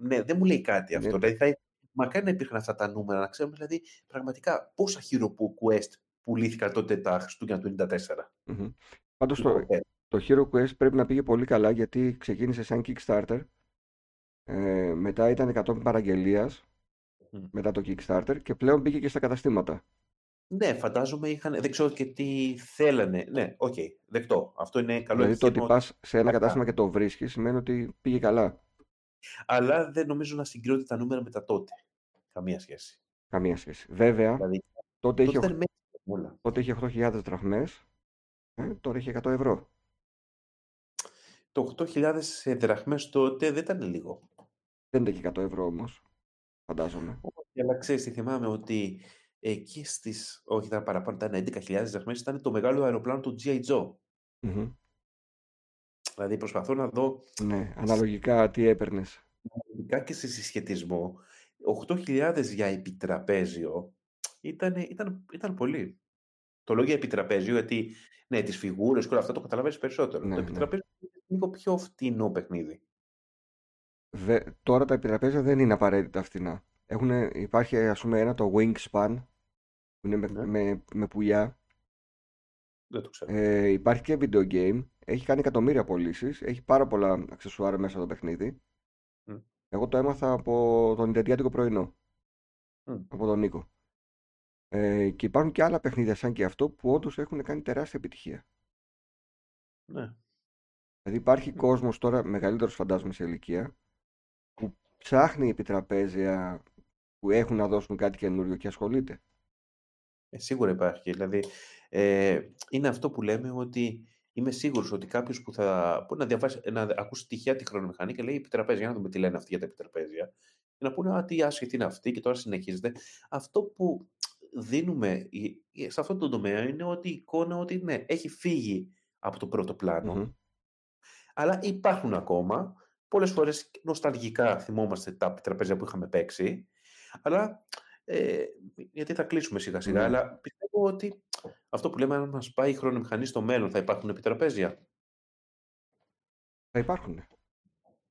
Ναι, δεν μου λέει κάτι αυτό. Ναι. Δηλαδή, θα... Μακάρι να υπήρχαν αυτά τα νούμερα, να ξέρουμε δηλαδή πραγματικά πόσα Hero Quest πουλήθηκαν τότε τα Χριστούγεννα του χίλια εννιακόσια ενενήντα τέσσερα. Mm-hmm. Πάντως το... Yeah. το Hero Quest πρέπει να πήγε πολύ καλά γιατί ξεκίνησε σαν Kickstarter. Ε, μετά ήταν εκατό παραγγελίας. Mm. Μετά το Kickstarter και πλέον πήγε και στα καταστήματα. Ναι, φαντάζομαι είχαν. Δεν ξέρω και τι θέλανε. Ναι, οκ, okay, δεκτό. Αυτό είναι καλό. Δηλαδή το ότι πας σε ένα κατάστημα και το βρίσκεις σημαίνει ότι πήγε καλά. Αλλά δεν νομίζω να συγκρίνονται τα νούμερα με τα τότε. Καμία σχέση. Καμία σχέση. Βέβαια, δηλαδή, τότε, τότε, είχε... τότε είχε οκτώ χιλιάδες δραχμές, ε, τώρα είχε εκατό ευρώ. Το οκτώ χιλιάδες δραχμές τότε δεν ήταν λίγο. Δεν ήταν και εκατό ευρώ όμως, φαντάζομαι. Όχι, αλλά ξέρεις, θυμάμαι ότι εκεί στις, όχι ήταν παραπάνω, ήταν έντεκα χιλιάδες δραχμές, ήταν το μεγάλο αεροπλάνο του τζι άι. Joe. Mm-hmm. Δηλαδή προσπαθώ να δω... Ναι, αναλογικά τι έπαιρνες. Αναλογικά και σε συσχετισμό, οκτώ χιλιάδες για επιτραπέζιο ήταν, ήταν, ήταν πολύ. Το λόγο για επιτραπέζιο, γιατί ναι, τις φιγούρες και όλα αυτά το καταλαβαίνεις περισσότερο. Ναι, το επιτραπέζιο ναι. είναι λίγο πιο φτηνό παιχνίδι. Δε, τώρα τα επιτραπέζια δεν είναι απαραίτητα φτηνά. Έχουν, υπάρχει ας πούμε ένα το wingspan που είναι με, ναι. με, με πουλιά. Δεν το ξέρω. Ε, υπάρχει και video game. Έχει κάνει εκατομμύρια πωλήσεις. Έχει πάρα πολλά αξεσουάρ μέσα στο παιχνίδι. Mm. Εγώ το έμαθα από τον Ιντεντιάτικο πρωινό. Mm. Από τον Νίκο. Ε, και υπάρχουν και άλλα παιχνίδια σαν και αυτό που όντως έχουν κάνει τεράστια επιτυχία. Ναι. Δηλαδή υπάρχει mm. κόσμος τώρα μεγαλύτερος φαντάζομαι σε ηλικία που ψάχνει επιτραπέζια που έχουν να δώσουν κάτι καινούριο και ασχολείται. Ε, σίγουρα υπάρχει. Δηλαδή ε, είναι αυτό που λέμε ότι είμαι σίγουρος ότι κάποιος που θα μπορεί να, διαβάσει, να ακούσει τυχαία τη χρονομηχανή και λέει επιτραπέζια, για να δούμε τι λένε αυτοί για τα επιτραπέζια, και να πούνε α, τι άσχετη είναι αυτή και τώρα συνεχίζεται. Αυτό που δίνουμε σε αυτό το τομέα είναι ότι η εικόνα ότι ναι, έχει φύγει από το πρώτο πλάνο, mm-hmm. αλλά υπάρχουν ακόμα. Πολλές φορές νοσταλγικά θυμόμαστε τα επιτραπέζια που είχαμε παίξει, αλλά ε, γιατί θα κλείσουμε σιγά σιγά, mm-hmm. αλλά πιστεύω ότι αυτό που λέμε, αν μας πάει η χρονομηχανή στο μέλλον, θα υπάρχουν επιτραπέζια. Θα υπάρχουν.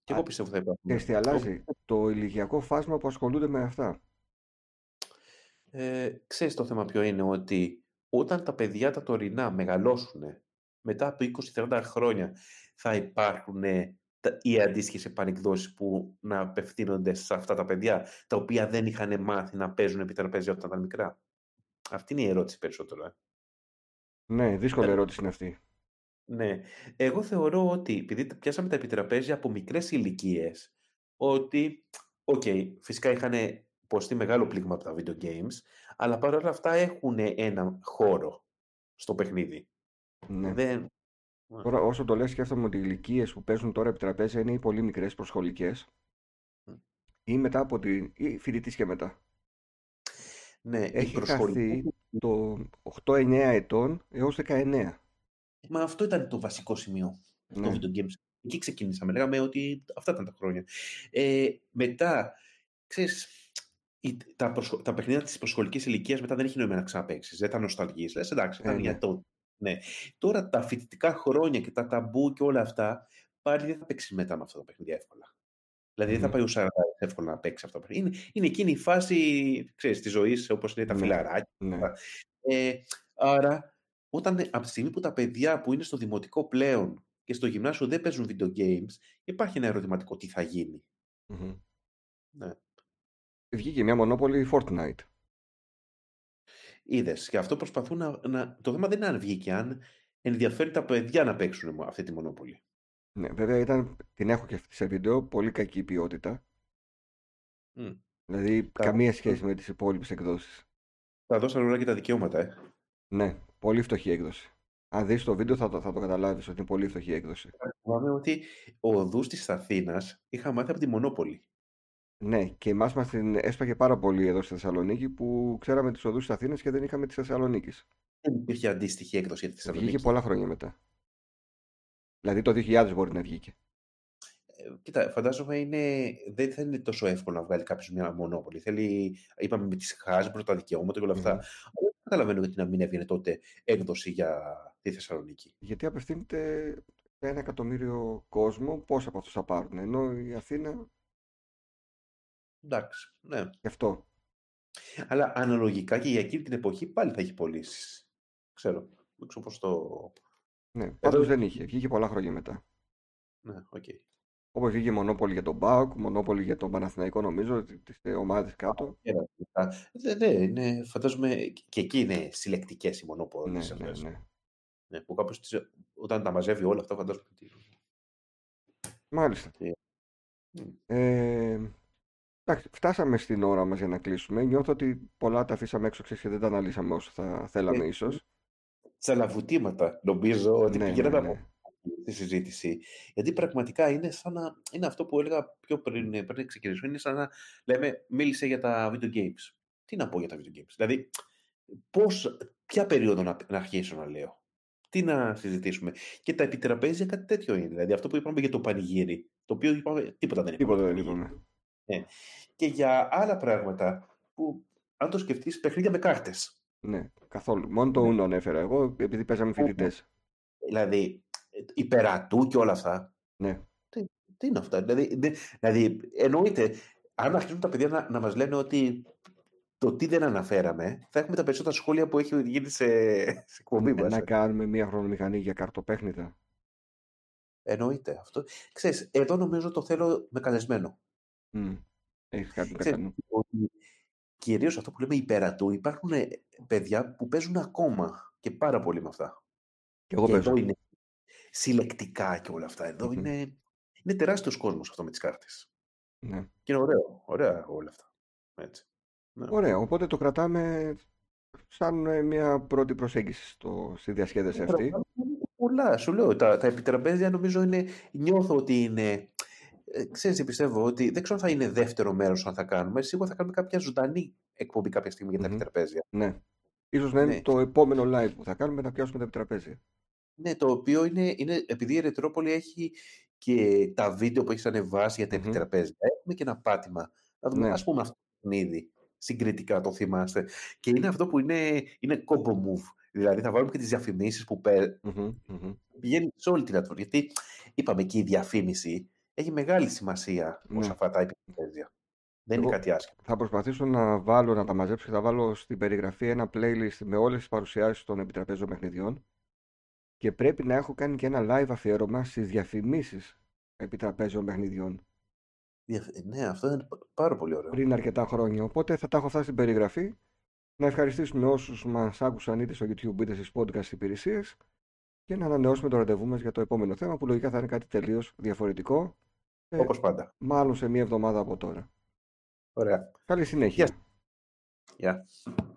Και εγώ πιστεύω θα υπάρχουν. Και αλλάζει το ηλικιακό φάσμα που ασχολούνται με αυτά. Ε, ξέρεις το θέμα ποιο είναι, ότι όταν τα παιδιά τα τωρινά μεγαλώσουν μετά από είκοσι με τριάντα χρόνια θα υπάρχουν οι αντίστοιχες επανεκδόσεις που να απευθύνονται σε αυτά τα παιδιά τα οποία δεν είχαν μάθει να παίζουν επιτραπέζια όταν ήταν μικρά. Αυτή είναι η ερώτηση περισσότερο. Ε. Ναι, δύσκολη ε, ερώτηση είναι αυτή. Ναι. Εγώ θεωρώ ότι επειδή πιάσαμε τα επιτραπέζια από μικρές ηλικίες, ότι, οκ, okay, φυσικά είχαν υποστεί μεγάλο πλήγμα από τα video games, αλλά παρόλα αυτά έχουν έναν χώρο στο παιχνίδι. Ναι. Δεν... Τώρα, όσο το λες, σκέφτομαι ότι οι ηλικίες που παίζουν τώρα επιτραπέζια είναι οι πολύ μικρές προσχολικές mm. ή μετά από τη... ή φοιτητής και μετά. Ναι, έχει προσχολική... χαθεί το οκτώ εννιά ετών έως δεκαεννιά. Μα αυτό ήταν το βασικό σημείο. Ναι. Το video games. Εκεί ξεκίνησαμε. Λέγαμε ότι αυτά ήταν τα χρόνια. Ε, μετά, ξέρεις, τα, προσχο... τα παιχνίδια της προσχολικής ηλικίας μετά δεν έχει νόημα να ξαναπαίξεις. Δεν ήταν νοσταλγής. Λες, εντάξει, ήταν ε, ναι. για τότε. Ναι. Τώρα τα φοιτητικά χρόνια και τα ταμπού και όλα αυτά πάλι δεν θα παίξει μετά με αυτά τα παιχνίδια εύκολα. Δηλαδή δεν θα πάει ο σαράντα εύκολα να παίξει αυτά τα παιχνίδια. Είναι, είναι εκείνη η φάση τη ζωή, όπως είναι τα ναι. φιλαράκια. Ναι. Ε, άρα, όταν, από τη στιγμή που τα παιδιά που είναι στο δημοτικό πλέον και στο γυμνάσιο δεν παίζουν video games, υπάρχει ένα ερωτηματικό τι θα γίνει. Mm-hmm. Ναι. Βγήκε μια μονόπολη Fortnite. Είδες, και αυτό προσπαθούν να, να... Το θέμα δεν είναι αν βγήκε, αν ενδιαφέρει τα παιδιά να παίξουν αυτή τη μονόπολη. Ναι, βέβαια ήταν, την έχω και αυτή σε βίντεο, πολύ κακή ποιότητα. Mm. Δηλαδή τα... καμία σχέση με τις υπόλοιπες εκδόσεις. Θα δώσαν όλα και τα δικαιώματα, ε. Ναι, πολύ φτωχή έκδοση. Αν δεις το βίντεο θα το, θα το καταλάβεις ότι είναι πολύ φτωχή έκδοση. Θυμάμαι ότι ο οδούς της Αθήνας είχα μάθει από τη μονόπολη. Ναι, και εμάς μας την έσπαγε πάρα πολύ εδώ στη Θεσσαλονίκη που ξέραμε τις οδούς της Αθήνας και δεν είχαμε της Θεσσαλονίκης. Δεν υπήρχε αντίστοιχη έκδοση για τη Θεσσαλονίκη. Βγήκε πολλά χρόνια μετά. Δηλαδή το δύο χιλιάδες μπορεί να βγήκε. Ε, κοίτα, φαντάζομαι είναι... δεν θα είναι τόσο εύκολο να βγάλει κάποιος μια μονόπολη. Θέλει, είπαμε, με τις Hasbro, τα δικαιώματα και όλα αυτά. Mm-hmm. Δεν καταλαβαίνω γιατί να μην έβγαινε τότε έκδοση για τη Θεσσαλονίκη. Γιατί απευθύνεται σε ένα εκατομμύριο κόσμο, πόσα από αυτούς θα πάρουν. Ενώ η Αθήνα. Εντάξει, ναι. Γι' αυτό. Αλλά αναλογικά και για εκείνη την εποχή πάλι θα έχει πωλήσεις. Ξέρω. Δεν ξέρω πώς το... Ναι, πάντως εδώ... δεν είχε. Βγήκε πολλά χρόνια μετά. Ναι, οκ. Okay. Όπως βγήκε Μονόπολη για τον ΠΑΟΚ, Μονόπολη για τον Παναθηναϊκό, νομίζω, τις ομάδες κάτω. Ναι, ναι, ναι, φαντάζομαι και εκεί είναι συλλεκτικές οι Μονόπολες. Ναι, ναι, ναι. Ναι, που κάπως τις, όταν τα μαζεύει όλα αυτά, φαντάζομαι. Μάλιστα. Yeah. Ε, εντάξει, φτάσαμε στην ώρα μας για να κλείσουμε. Νιώθω ότι πολλά τα αφήσαμε έξω και δεν τα αναλύσαμε όσο θα θέλαμε, yeah, ίσως. Τσαλαβουτήματα, νομίζω, ότι ναι, πηγαίναμε ναι, ναι. από τη συζήτηση. Γιατί πραγματικά είναι σαν να, είναι αυτό που έλεγα πιο πριν, πριν ξεκινήσουμε, είναι σαν να λέμε μίλησε για τα video games. Τι να πω για τα video games, δηλαδή πώς, ποια περίοδο να, να αρχίσω να λέω. Τι να συζητήσουμε. Και τα επιτραπέζια κάτι τέτοιο είναι. Δηλαδή αυτό που είπαμε για το πανηγύρι, το οποίο είπαμε τίποτα δεν είπαμε. Τίποτα δεν είπαμε. Ναι. Και για άλλα πράγματα που, αν το σκεφτείς, παιχνίδια με κάρτες. Ναι, καθόλου. Μόνο το ούνο ανέφερα εγώ, επειδή παίζαμε φοιτητές. Δηλαδή, υπερατού και όλα αυτά. Ναι. Τι, τι είναι αυτά. Δηλαδή, ναι, δηλαδή, εννοείται, αν αρχίσουν τα παιδιά να, να μας λένε ότι το τι δεν αναφέραμε, θα έχουμε τα περισσότερα σχόλια που έχει γίνει σε εκπομπή μας. Να κάνουμε μια χρονομηχανή για καρτοπέχνητα. Εννοείται αυτό. Ξέρεις, εδώ νομίζω το θέλω με καλεσμένο. Mm. Έχεις κάτι να κάνεις. Κυρίως αυτό που λέμε υπερατού, υπάρχουν παιδιά που παίζουν ακόμα και πάρα πολύ με αυτά. Και εγώ και παίζω. Εδώ είναι συλλεκτικά και όλα αυτά. Εδώ mm-hmm. είναι, είναι τεράστιος κόσμος αυτό με τις κάρτες. Ναι. Και είναι ωραίο, ωραία όλα αυτά. Έτσι. Ναι. Ωραία, οπότε το κρατάμε σαν μια πρώτη προσέγγιση στο, στη διασκέδαση αυτή. Πολλά, σου λέω, τα, τα επιτραπέζια νομίζω είναι, νιώθω ότι είναι, ε, ξέρεις, πιστεύω ότι δεν ξέρω αν θα είναι δεύτερο μέρος αν θα κάνουμε, σίγουρα θα κάνουμε κάποια ζωντανή εκπομπή κάποια στιγμή για τα mm-hmm. επιτραπέζια. Ναι, ίσως να είναι ναι. το επόμενο live που θα κάνουμε, να πιάσουμε τα επιτραπέζια. Ναι, το οποίο είναι, είναι επειδή η Ερυθρόπολη έχει και τα βίντεο που έχεις ανεβάσει για τα mm-hmm. επιτραπέζια, έχουμε και ένα πάτημα, να δούμε, ναι. ας πούμε αυτό το παιχνίδι. Συγκριτικά το θυμάστε. Και είναι αυτό που είναι, είναι combo move. Δηλαδή θα βάλουμε και τις διαφημίσεις που παίρνουν. Mm-hmm, mm-hmm. Πηγαίνει σε όλη την πλατφόρμα. Γιατί είπαμε και η διαφήμιση έχει μεγάλη σημασία mm. ως αυτά τα επιτραπέζια. Δεν είναι κάτι άσχημο. Θα προσπαθήσω να βάλω, να τα μαζέψω και θα βάλω στην περιγραφή ένα playlist με όλες τις παρουσιάσεις των επιτραπέζων παιχνιδιών. Και πρέπει να έχω κάνει και ένα live αφιέρωμα στις διαφημίσεις επιτραπέζων παιχνιδιών. Ναι, αυτό είναι πάρα πολύ ωραίο. Πριν αρκετά χρόνια. Οπότε θα τα έχω φτάσει στην περιγραφή. Να ευχαριστήσουμε όσους μας άκουσαν είτε στο YouTube είτε στις podcast υπηρεσίες και να ανανεώσουμε το ραντεβού μας για το επόμενο θέμα που λογικά θα είναι κάτι τελείως διαφορετικό. Όπως πάντα. Μάλλον σε μία εβδομάδα από τώρα. Ωραία. Καλή συνέχεια. Γεια. Yeah. Yeah.